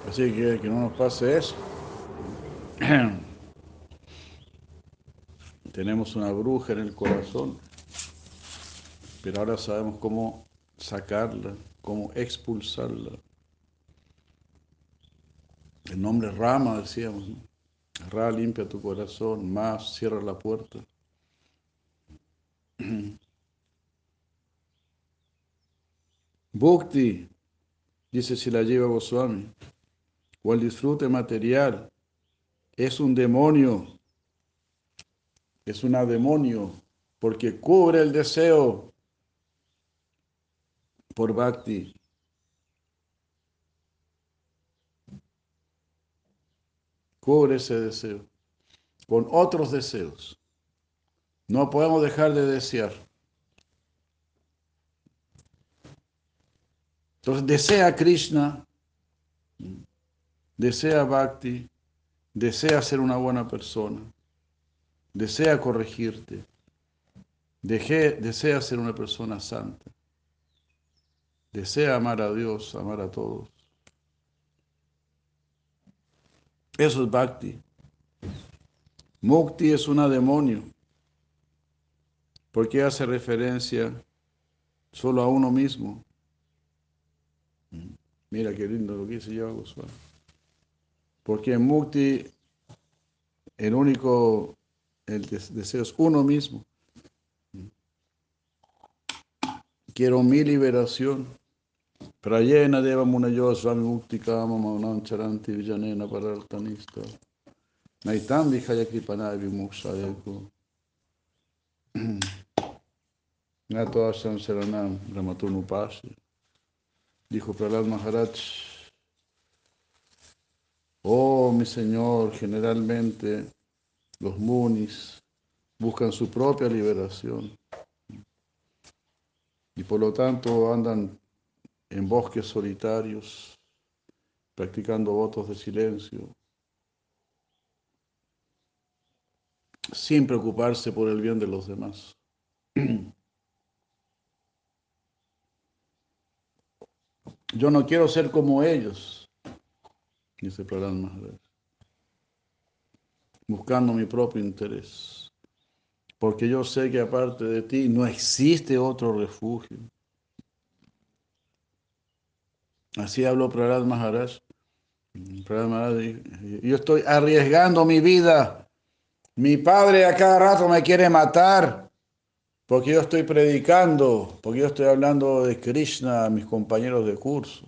Así que no nos pase eso. Tenemos una bruja en el corazón, pero ahora sabemos cómo sacarla, cómo expulsarla. El nombre Rama, decíamos, ¿no? Ra, limpia tu corazón, más, cierra la puerta. Bhakti, dice Shilabhakti Goswami, o el disfrute material es un demonio, es una demonio, porque cubre el deseo por Bhakti. Cubre ese deseo con otros deseos. No podemos dejar de desear. Entonces, desea Krishna, desea Bhakti, desea ser una buena persona, desea corregirte, desea ser una persona santa. Desea amar a Dios, amar a todos. Eso es Bhakti. Mukti es una demonio. porque hace referencia solo a uno mismo. Mira qué lindo lo que dice Jiva Goswami. Porque en Mukti el único deseo es uno mismo. Quiero mi liberación. Prayena deva munayo swami mukti kama maunam charanti vijanena parartanista. Naitam vijaya kripanaya vimukshayako. Nato asam saranam ramaturnupasi. Dijo Prahlāda Mahārāja, oh mi señor, generalmente los munis buscan su propia liberación y por lo tanto andan en bosques solitarios practicando votos de silencio sin preocuparse por el bien de los demás. Yo no quiero ser como ellos, dice Prahlāda Mahārāja, buscando mi propio interés, porque yo sé que aparte de ti no existe otro refugio. Así habló Prahlāda Mahārāja. Prahlāda Mahārāja dijo, yo estoy arriesgando mi vida. Mi padre a cada rato me quiere matar porque yo estoy predicando, porque yo estoy hablando de Krishna a mis compañeros de curso.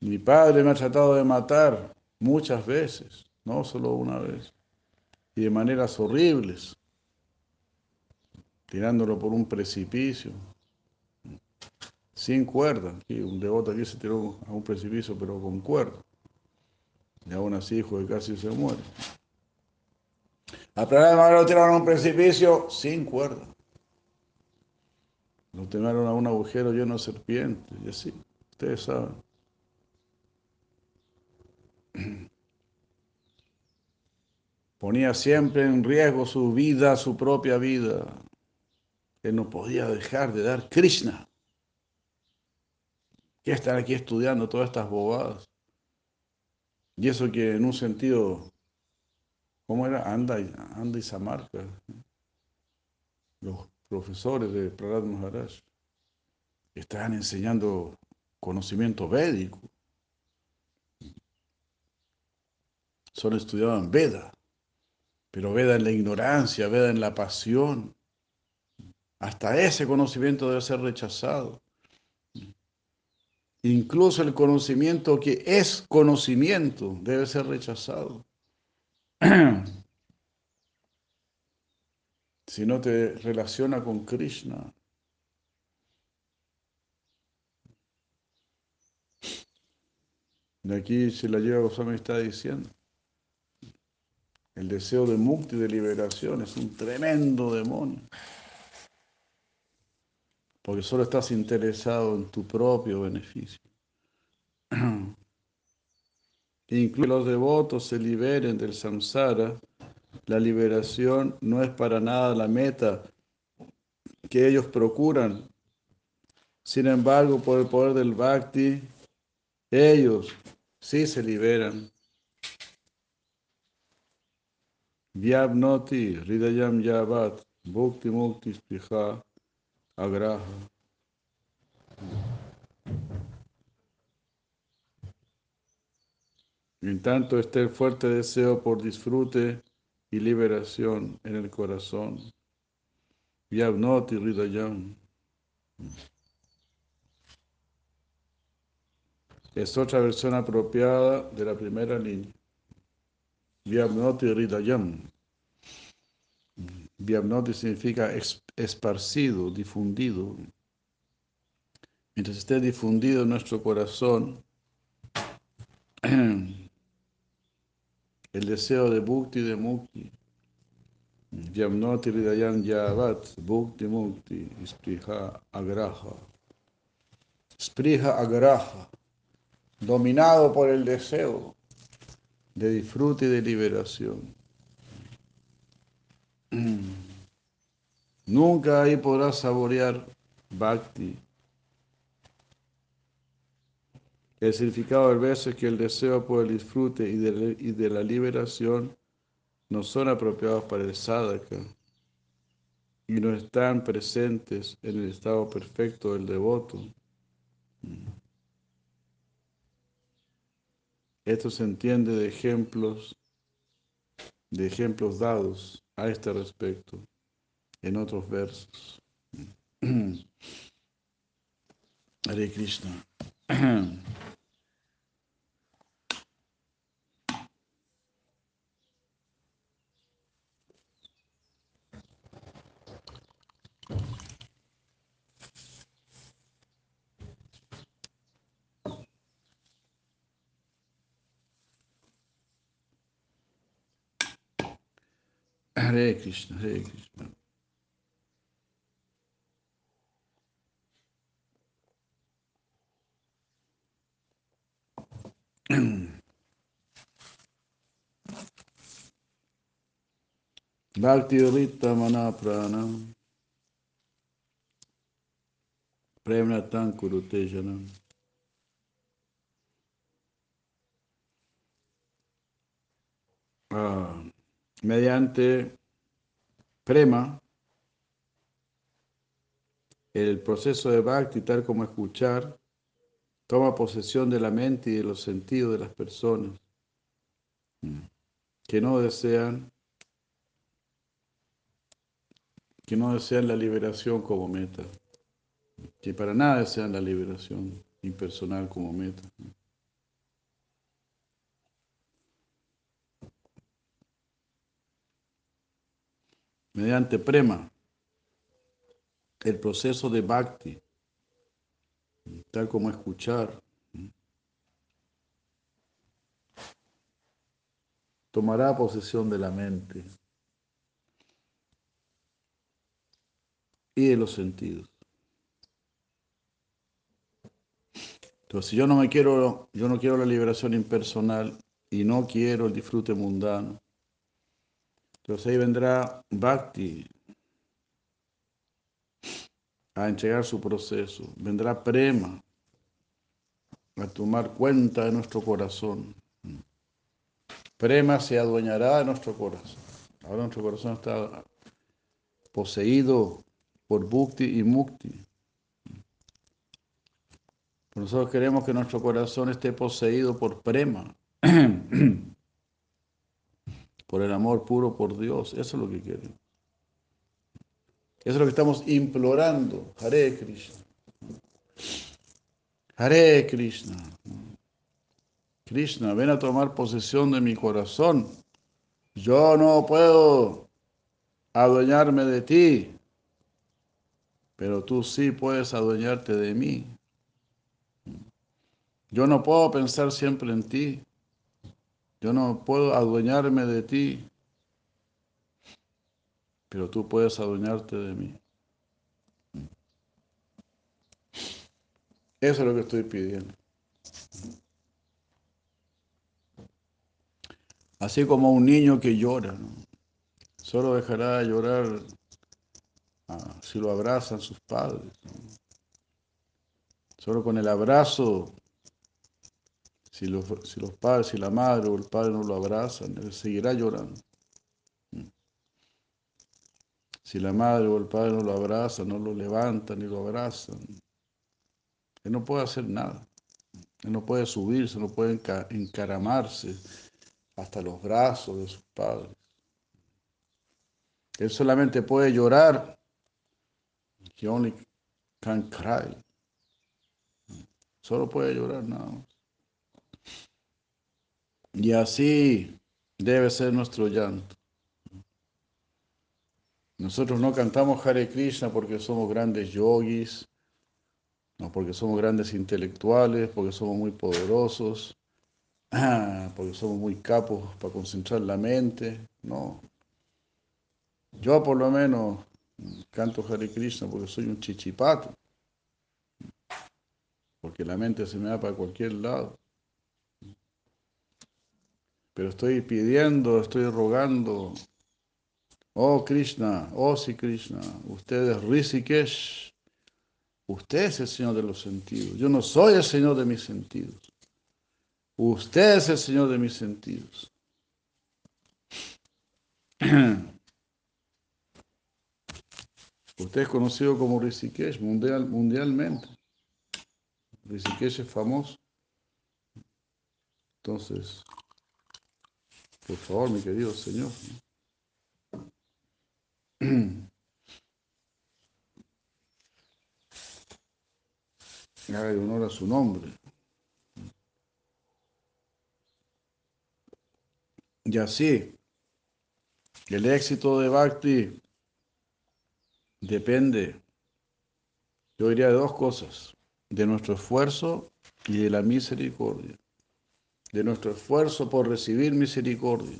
Mi padre me ha tratado de matar muchas veces, no solo una vez, y de maneras horribles, tirándolo por un precipicio, sin cuerda. Aquí, un devoto aquí se tiró a un precipicio, pero con cuerda. Y aún así, hijo, casi se muere. A Prahlāda Mahārāja lo tiraron a un precipicio sin cuerda. Lo tiraron a un agujero lleno de serpientes, y así, ustedes saben. Ponía siempre en riesgo su vida, su propia vida. Él no podía dejar de dar Krishna. ¿Qué estar aquí estudiando todas estas bobadas? Y eso que en un sentido, ¿cómo era? Anda y Samarca, los profesores de Prahlāda Mahārāja estaban enseñando conocimiento védico. Solo estudiaban Veda, pero Veda en la ignorancia, Veda en la pasión. Hasta ese conocimiento debe ser rechazado. Incluso el conocimiento que es conocimiento debe ser rechazado. Si no te relaciona con Krishna. De aquí Srila Jiva Goswami está diciendo. El deseo de mukti, de liberación, es un tremendo demonio. Porque solo estás interesado en tu propio beneficio. Incluso los devotos se liberen del samsara. La liberación no es para nada la meta que ellos procuran. Sin embargo, por el poder del bhakti, ellos sí se liberan. Vyabnoti hridayam yavat bhukti mukti spriha agraha. En tanto esté el fuerte deseo por disfrute y liberación en el corazón. Vyabnoti hridayam. Es otra versión apropiada de la primera línea. Vyabnoti hridayam. Vyabnoti significa esparcido, difundido. Mientras esté difundido en nuestro corazón, el deseo de bhukti, de mukti. Vyabnoti hridayam yavat bhukti mukti spriha agraha. Spriha agraha. Dominado por el deseo de disfrute y de liberación. Nunca ahí podrás saborear bhakti. El significado del verso es que el deseo por el disfrute y de la liberación no son apropiados para el sadhaka. y no están presentes en el estado perfecto del devoto. Esto se entiende de ejemplos dados a este respecto en otros versos. Hare Krishna. Hare Krishna, Hare Krishna. Bhakti Rita Mana Prana Premnatan Kurutejana. Mediante prema, el proceso de bhakti, tal como escuchar, toma posesión de la mente y de los sentidos de las personas que no desean la liberación como meta, que para nada desean la liberación impersonal como meta. Mediante prema, el proceso de bhakti, tal como escuchar, tomará posesión de la mente y de los sentidos. Entonces, si yo no quiero la liberación impersonal y no quiero el disfrute mundano, entonces ahí vendrá bhakti a entregar su proceso. Vendrá prema a tomar cuenta de nuestro corazón. Prema se adueñará de nuestro corazón. Ahora nuestro corazón está poseído por bhakti y mukti. Nosotros queremos que nuestro corazón esté poseído por prema. Por el amor puro por Dios, eso es lo que quieren. Eso es lo que estamos implorando. Hare Krishna. Hare Krishna. Krishna, ven a tomar posesión de mi corazón. Yo no puedo adueñarme de ti, pero tú sí puedes adueñarte de mí. Yo no puedo pensar siempre en ti. Yo no puedo adueñarme de ti, pero tú puedes adueñarte de mí. Eso es lo que estoy pidiendo. Así como un niño que llora, ¿no? Solo dejará de llorar si lo abrazan sus padres, ¿no? Solo con el abrazo. Si los padres, si la madre o el padre no lo abrazan, él seguirá llorando. Si la madre o el padre no lo abrazan, no lo levantan ni lo abrazan, él no puede hacer nada. Él no puede subirse, no puede encaramarse hasta los brazos de sus padres. Él solamente puede llorar. He only can cry. Solo puede llorar, nada más. Y así debe ser nuestro llanto. Nosotros no cantamos Hare Krishna porque somos grandes yogis, no porque somos grandes intelectuales, porque somos muy poderosos, porque somos muy capos para concentrar la mente. No. Yo por lo menos canto Hare Krishna porque soy un chichipato, porque la mente se me va para cualquier lado. Pero estoy pidiendo, estoy rogando, oh Krishna, oh Sri Krishna, usted es Rishikesh, usted es el Señor de los sentidos, yo no soy el Señor de mis sentidos, usted es el Señor de mis sentidos. Usted es conocido como Rishikesh mundialmente. Rishikesh es famoso. Entonces, por favor, mi querido Señor, ¿no? Haga honor a su nombre. Y así, el éxito de Bhakti depende, yo diría, de dos cosas: de nuestro esfuerzo y de la misericordia. De nuestro esfuerzo por recibir misericordia.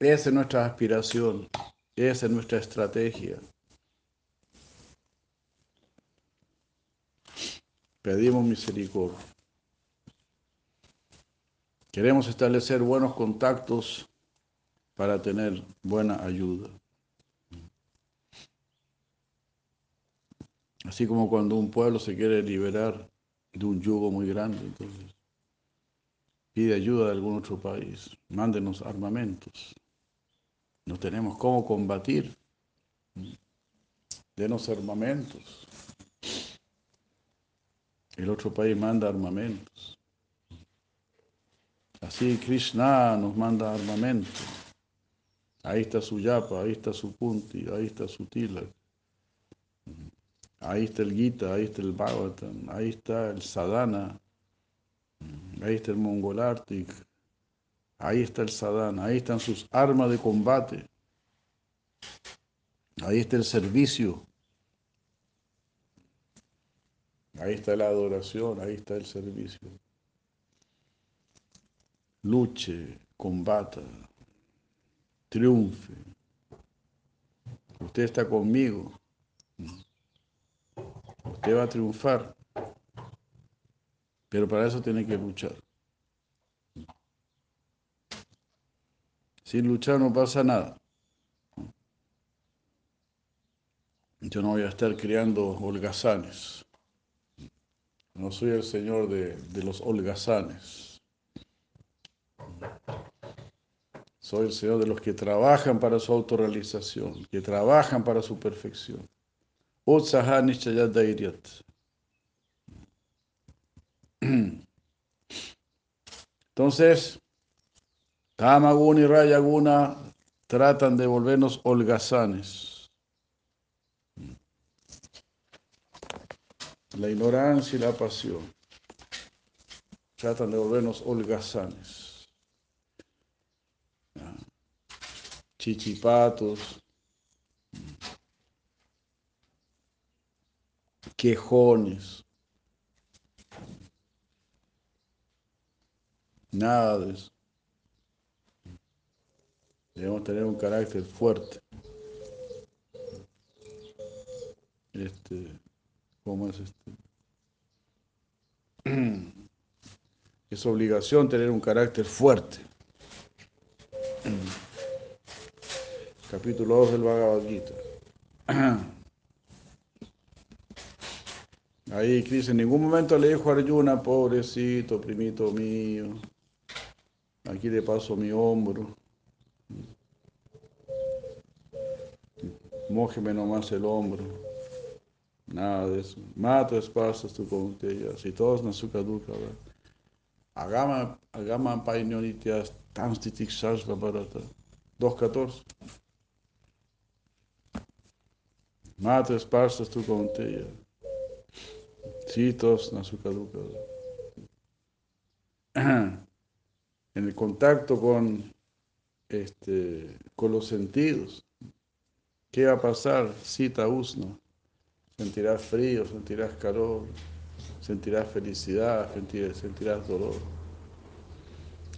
Esa es nuestra aspiración, esa es nuestra estrategia. Pedimos misericordia. Queremos establecer buenos contactos para tener buena ayuda. Así como cuando un pueblo se quiere liberar de un yugo muy grande, entonces pide ayuda de algún otro país. Mándenos armamentos. No tenemos cómo combatir. Denos armamentos. El otro país manda armamentos. Así Krishna nos manda armamentos. Ahí está su yapa, ahí está su punti, ahí está su tilak. Ahí está el Gita, ahí está el Bhagavatam, ahí está el sadhana, ahí está el Mongolartik, ahí está el sadhana, ahí están sus armas de combate, ahí está el servicio, ahí está la adoración, ahí está el servicio. Luche, combata, triunfe. Usted está conmigo. Usted va a triunfar, pero para eso tiene que luchar. Sin luchar no pasa nada. Yo no voy a estar criando holgazanes. No soy el señor de los holgazanes. Soy el señor de los que trabajan para su autorrealización, que trabajan para su perfección. Utsaha nischaya dhairyat. Entonces, Tamaguna y Rayaguna tratan de volvernos holgazanes. La ignorancia y la pasión tratan de volvernos holgazanes. Chichipatos, quejones. Nada de eso. Debemos tener un carácter fuerte. ¿Cómo es este? Es obligación tener un carácter fuerte. Capítulo 2 del Bhagavad Gita. Ahí Krishna en ningún momento le dijo a Arjuna, pobrecito, primito mío, aquí le paso mi hombro. Mójeme nomás el hombro. Nada de eso. Mata espacios tu contellas. Y todos nos sucaduca. Agama pañonitias tanstitik sasva barata. 2.14. Mata espacios tu contellas. Sí, todos nos sucaduca. En el contacto con los sentidos. ¿Qué va a pasar? Sita usna. Sentirás frío, sentirás calor, sentirás felicidad, sentirás dolor.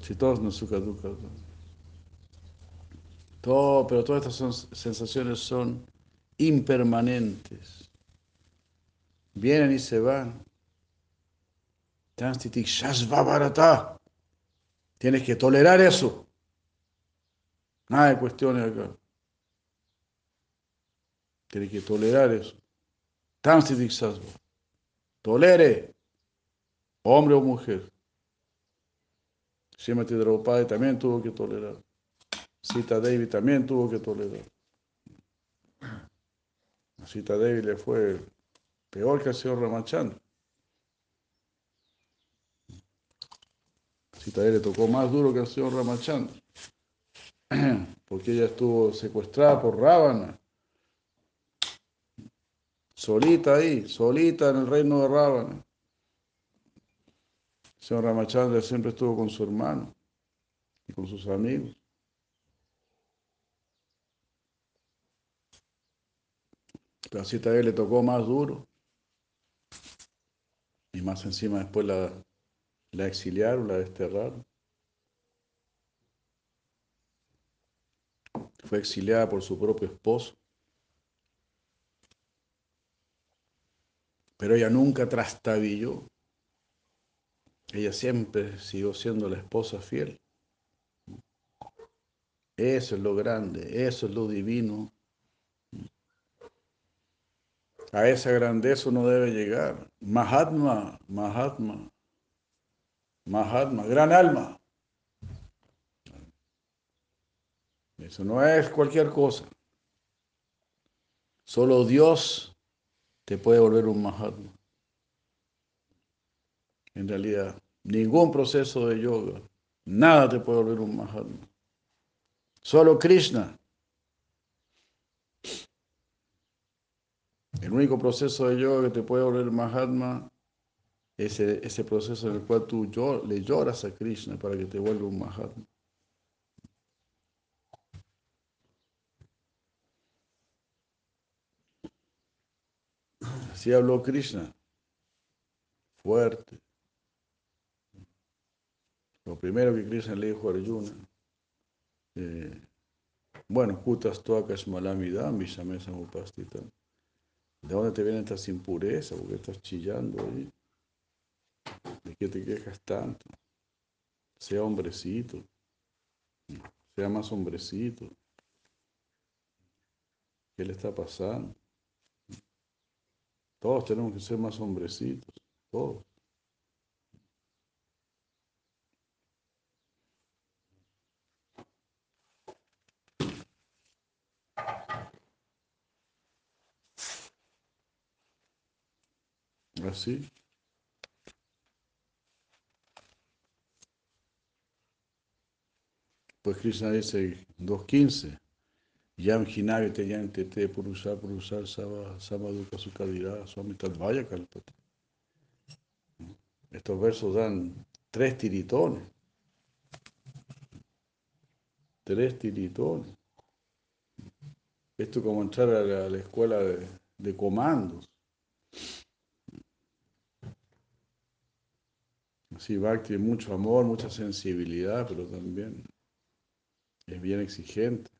Si todos nos sukha dukha. Pero todas estas sensaciones son impermanentes. Vienen y se van. Tanstitik shasva bharata. Tienes que tolerar eso. Nada de cuestiones acá. Tiene que tolerar eso. Tansitik sasva. Tolere. Hombre o mujer. Srimati Draupadi también tuvo que tolerar. Sita Devi también tuvo que tolerar. A Sita Devi le fue peor que al señor Ramachandra. Sita Devi le tocó más duro que al señor Ramachandra, porque ella estuvo secuestrada por Ravana, solita ahí, solita en el reino de Ravana. El señor Ramachandra siempre estuvo con su hermano y con sus amigos. Pero así también le tocó más duro. Y más encima después la exiliaron, la desterraron. Fue exiliada por su propio esposo. Pero ella nunca trastabilló. Ella siempre siguió siendo la esposa fiel. Eso es lo grande, eso es lo divino. A esa grandeza uno debe llegar. Mahatma, Mahatma, Mahatma, gran alma. Eso no es cualquier cosa. Solo Dios te puede volver un Mahatma. En realidad, ningún proceso de yoga, nada te puede volver un Mahatma. Solo Krishna. El único proceso de yoga que te puede volver Mahatma es ese proceso en el cual tú le lloras a Krishna para que te vuelva un Mahatma. Así habló Krishna, fuerte. Lo primero que Krishna le dijo a Arjuna, kutas toakas malamidam vishamesam upastitam. ¿De dónde te vienen estas impurezas? ¿Por qué estás chillando ahí? ¿De qué te quejas tanto? Sea hombrecito. Sea más hombrecito. ¿Qué le está pasando? Todos tenemos que ser más hombrecitos. Todos. Así. Pues Krishna dice 2.15. Yam hinavi te yam tete purusar samaduka sukadirá suamital vaya kalpata. Estos versos dan 3 tiritones. 3 tiritones. Esto como entrar a la escuela de comandos. Sí, Bhakti, mucho amor, mucha sensibilidad, pero también es bien exigente.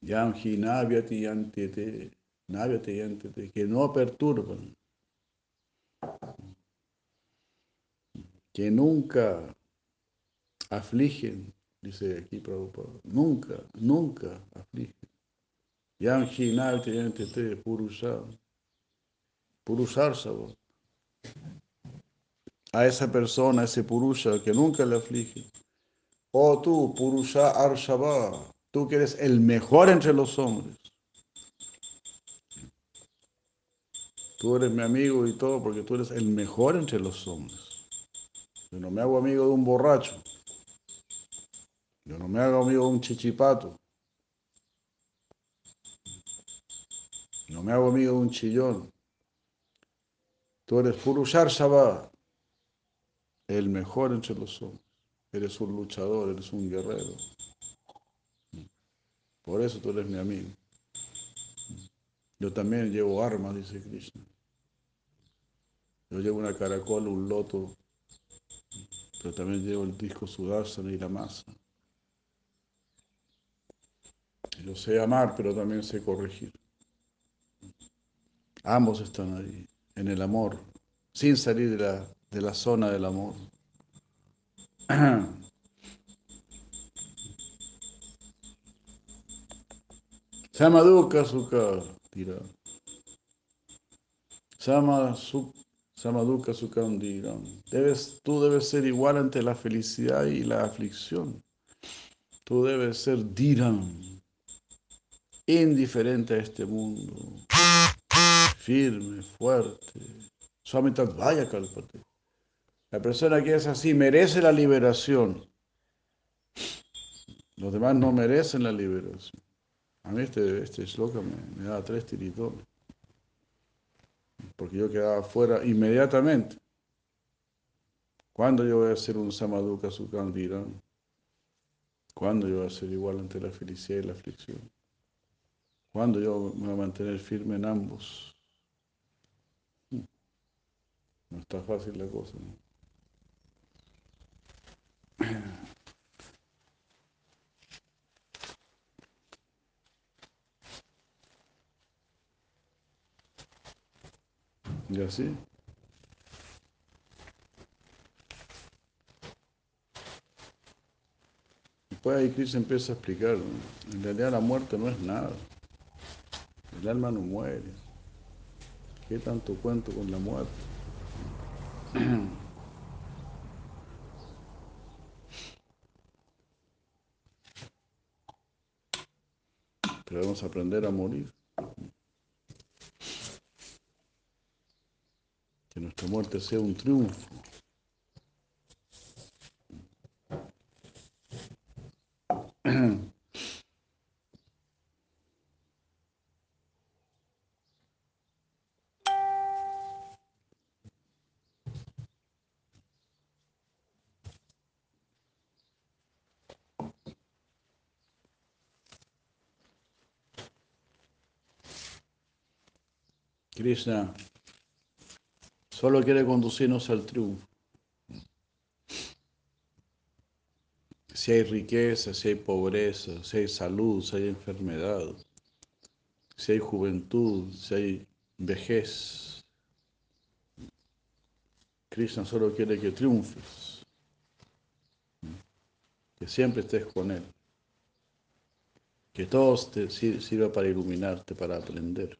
Yam hi navyati yantete, que no perturban, que nunca afligen, dice aquí Prabhupada, nunca afligen. Yam hi navyati yantete purusarsava. A esa persona, a ese Purusha que nunca le aflige. Oh tú, Purusha Arshava, tú que eres el mejor entre los hombres. Tú eres mi amigo y todo porque tú eres el mejor entre los hombres. Yo no me hago amigo de un borracho. Yo no me hago amigo de un chichipato. No me hago amigo de un chillón. Tú eres Purusha Arshava. El mejor entre los hombres. Eres un luchador, eres un guerrero. Por eso tú eres mi amigo. Yo también llevo armas, dice Krishna. Yo llevo una caracola, un loto, pero también llevo el disco Sudarsana y la masa. Yo sé amar, pero también sé corregir. Ambos están ahí, en el amor, sin salir de la zona del amor. Samaduka Sukha Tira. Samadukha Sukhandiram. Tú debes ser igual ante la felicidad y la aflicción. Tú debes ser Dhiram, indiferente a este mundo, firme, fuerte. Swami Tatvaya Kalpate. La persona que es así merece la liberación. Los demás no merecen la liberación. A mí este shloka me daba tres tiritones, porque yo quedaba fuera inmediatamente. ¿Cuándo yo voy a ser un Samadukha Sukhandiram? ¿Cuándo yo voy a ser igual ante la felicidad y la aflicción? ¿Cuándo yo me voy a mantener firme en ambos? No está fácil la cosa, ¿no? Y así. Después ahí Krishna empieza a explicar, ¿no? En realidad la muerte no es nada. El alma no muere. ¿Qué tanto cuento con la muerte? Pero vamos a aprender a morir. Que nuestra muerte sea un triunfo. Krishna solo quiere conducirnos al triunfo. Si hay riqueza, si hay pobreza, si hay salud, si hay enfermedad, si hay juventud, si hay vejez, Krishna solo quiere que triunfes, que siempre estés con Él, que todo te sirva para iluminarte, para aprender.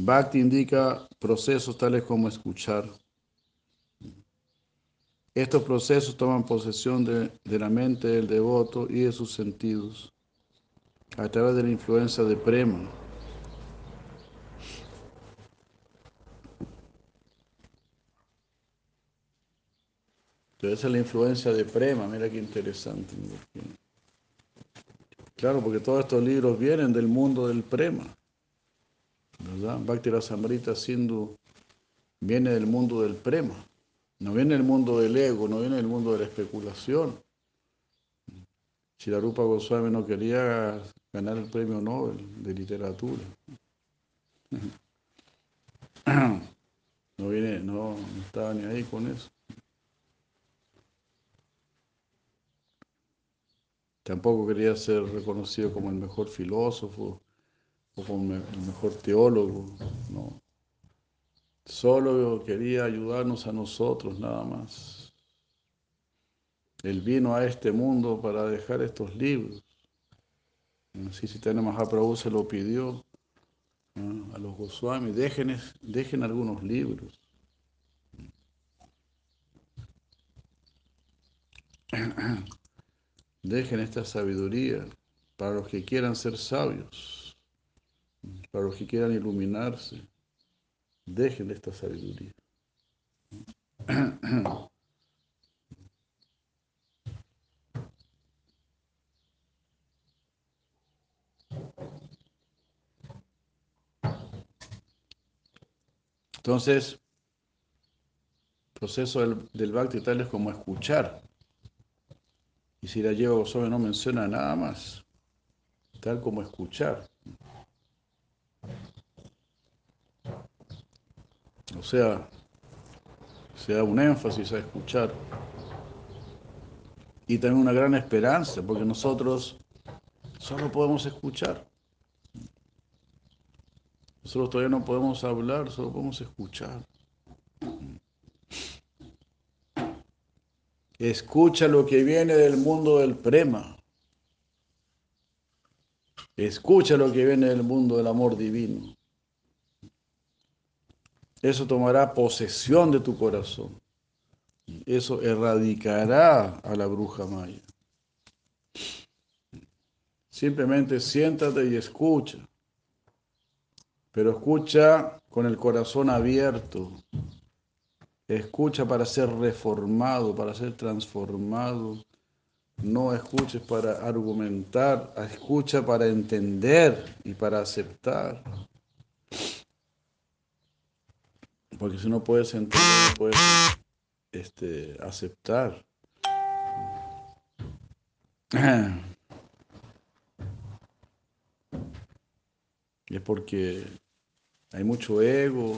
Bhakti indica procesos tales como escuchar. Estos procesos toman posesión de la mente del devoto y de sus sentidos a través de la influencia de prema. Entonces, esa es la influencia de prema. Mira qué interesante, ¿no? Claro, porque todos estos libros vienen del mundo del prema, ¿verdad? Bhakti Rasa Amrita Sindhu viene del mundo del prema, no viene del mundo del ego, no viene del mundo de la especulación. Chilarupa Goswami no quería ganar el premio Nobel de literatura. No estaba ni ahí con eso. Tampoco quería ser reconocido como el mejor filósofo o como el mejor teólogo, no. Solo quería ayudarnos a nosotros, nada más. Él vino a este mundo para dejar estos libros. Sichaitanya Mahaprabhu se lo pidió, ¿no? A los Goswami, dejen algunos libros. Dejen esta sabiduría para los que quieran ser sabios, para los que quieran iluminarse. Dejen esta sabiduría. Entonces, proceso del Bhakti tal es como escuchar. Y si la lleva Goswami no menciona nada más, tal como escuchar. O sea, se da un énfasis a escuchar. Y también una gran esperanza, porque nosotros solo podemos escuchar. Nosotros todavía no podemos hablar, solo podemos escuchar. Escucha lo que viene del mundo del prema. Escucha lo que viene del mundo del amor divino. Eso tomará posesión de tu corazón. Eso erradicará a la bruja maya. Simplemente siéntate y escucha. Pero escucha con el corazón abierto. Escucha para ser reformado, para ser transformado. No escuches para argumentar, escucha para entender y para aceptar. Porque si no puedes entender, no puedes aceptar. Y es porque hay mucho ego,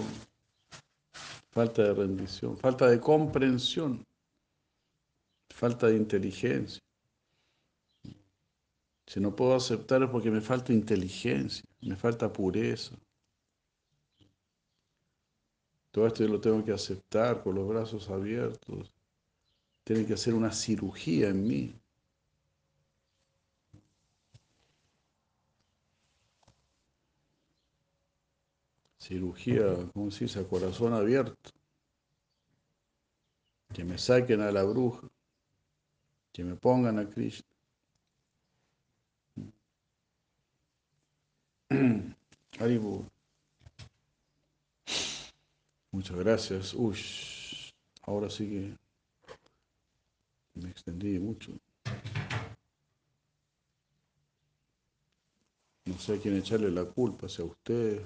falta de rendición, falta de comprensión, falta de inteligencia. Si no puedo aceptar es porque me falta inteligencia, me falta pureza. Todo esto yo lo tengo que aceptar con los brazos abiertos. Tienen que hacer una cirugía en mí. Cirugía, ¿cómo se dice? A corazón abierto. Que me saquen a la bruja. Que me pongan a Krishna. Haribu. Muchas gracias. Ush, ahora sí que me extendí mucho. No sé a quién echarle la culpa, si a usted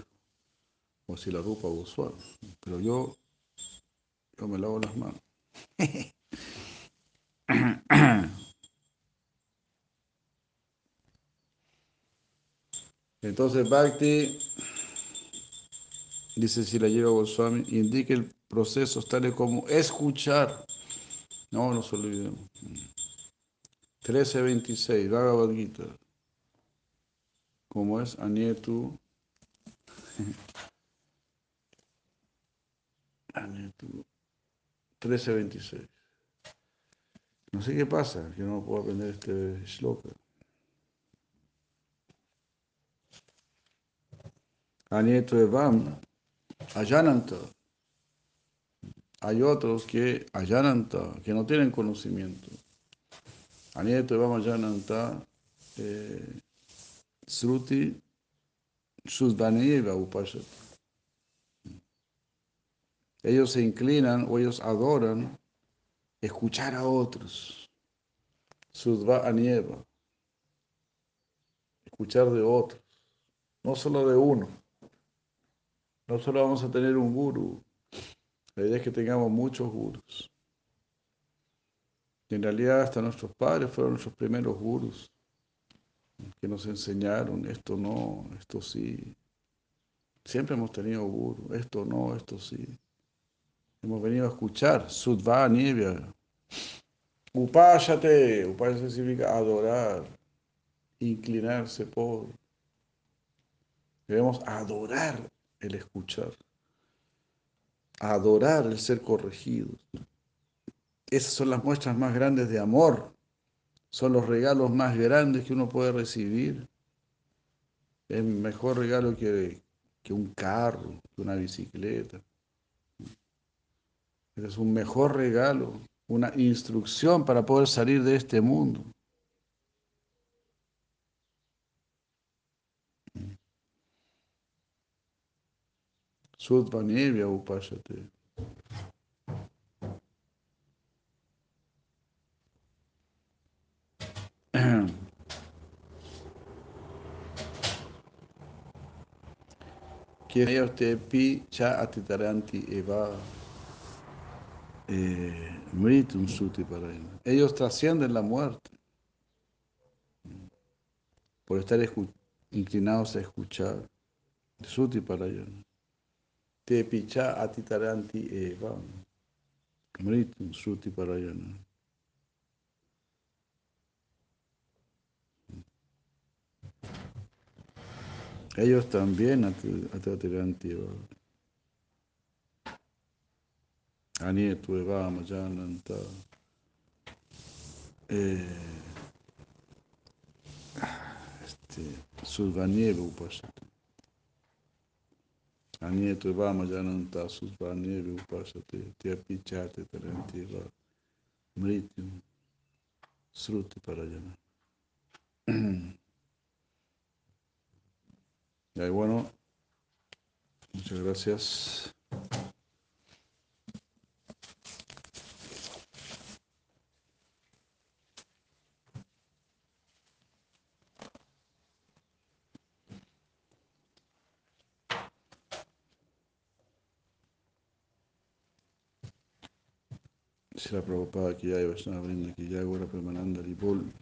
o si la Rupa Goswami, pero yo me lavo las manos. Entonces Bhakti dice, si la lleva Goswami, indique el proceso tales como escuchar. No nos olvidemos. 13.26, Bhagavad Gita. ¿Cómo es? Anietu. Anietu. 13.26. No sé qué pasa, que no puedo aprender este shloka. Anietu evam allananta. Hay otros que allananta, que no tienen conocimiento. Anietu evam allananta sruti sudvaneva upashat. Ellos se inclinan o ellos adoran escuchar a otros. Sudvaneva. Escuchar de otros, no solo de uno. No solo vamos a tener un guru, la idea es que tengamos muchos gurús. Y en realidad hasta nuestros padres fueron nuestros primeros gurús, que nos enseñaron esto no, esto sí. Siempre hemos tenido gurús, esto no, esto sí. Hemos venido a escuchar, Sudva Nivya. Upáyate, upáyate significa adorar, inclinarse por. Debemos adorar el escuchar, adorar el ser corregidos. Esas son las muestras más grandes de amor, son los regalos más grandes que uno puede recibir. Es el mejor regalo que un carro, que una bicicleta. Es un mejor regalo, una instrucción para poder salir de este mundo. Sudvanevya upashate. Que ellos te picha atitaranti eva mritum suti para ellos. Ellos trascienden la muerte por estar inclinados a escuchar. Suti para ellos. Te picha atitaranti eva. Mritum suti parayana. Ellos también atitaranti eva. Anietu eva majananta. Survanie Upashat. Anieto vamos Jananta Survanie Upasate, te apichate tarantiva, mritum, sruti parayana. Y ahí bueno, muchas gracias. Srila Prabhupada Kiyaya Vaishnava Vrinda Kiyaya Gaura Premananda Ripol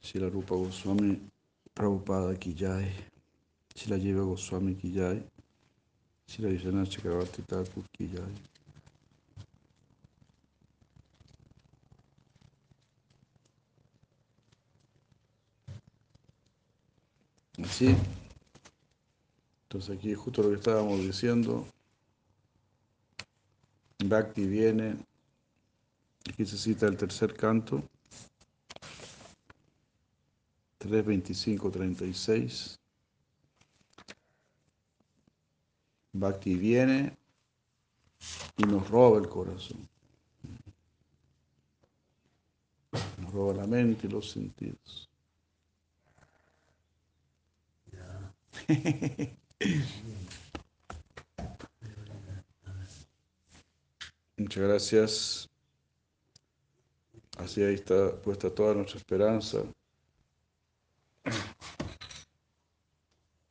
Srila Rupa Goswami Prabhupada Kiyaya Srila Jiva Goswami Kiyaya Srila Vishana Chakravati Thakur Kiyaya. Así, entonces aquí justo lo que estábamos diciendo. Bhakti viene, aquí se cita el tercer canto, 3.25.36. Bhakti viene y nos roba el corazón, nos roba la mente y los sentidos. Yeah. Muchas gracias. Así ahí está puesta toda nuestra esperanza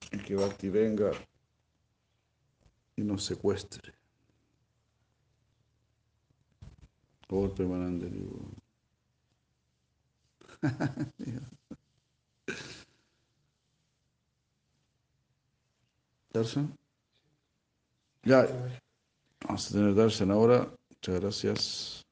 en que Bhakti venga y nos secuestre. Por permanente digo. ¿Darsen? Ya. Vamos a tener Darsen ahora. Muchas gracias.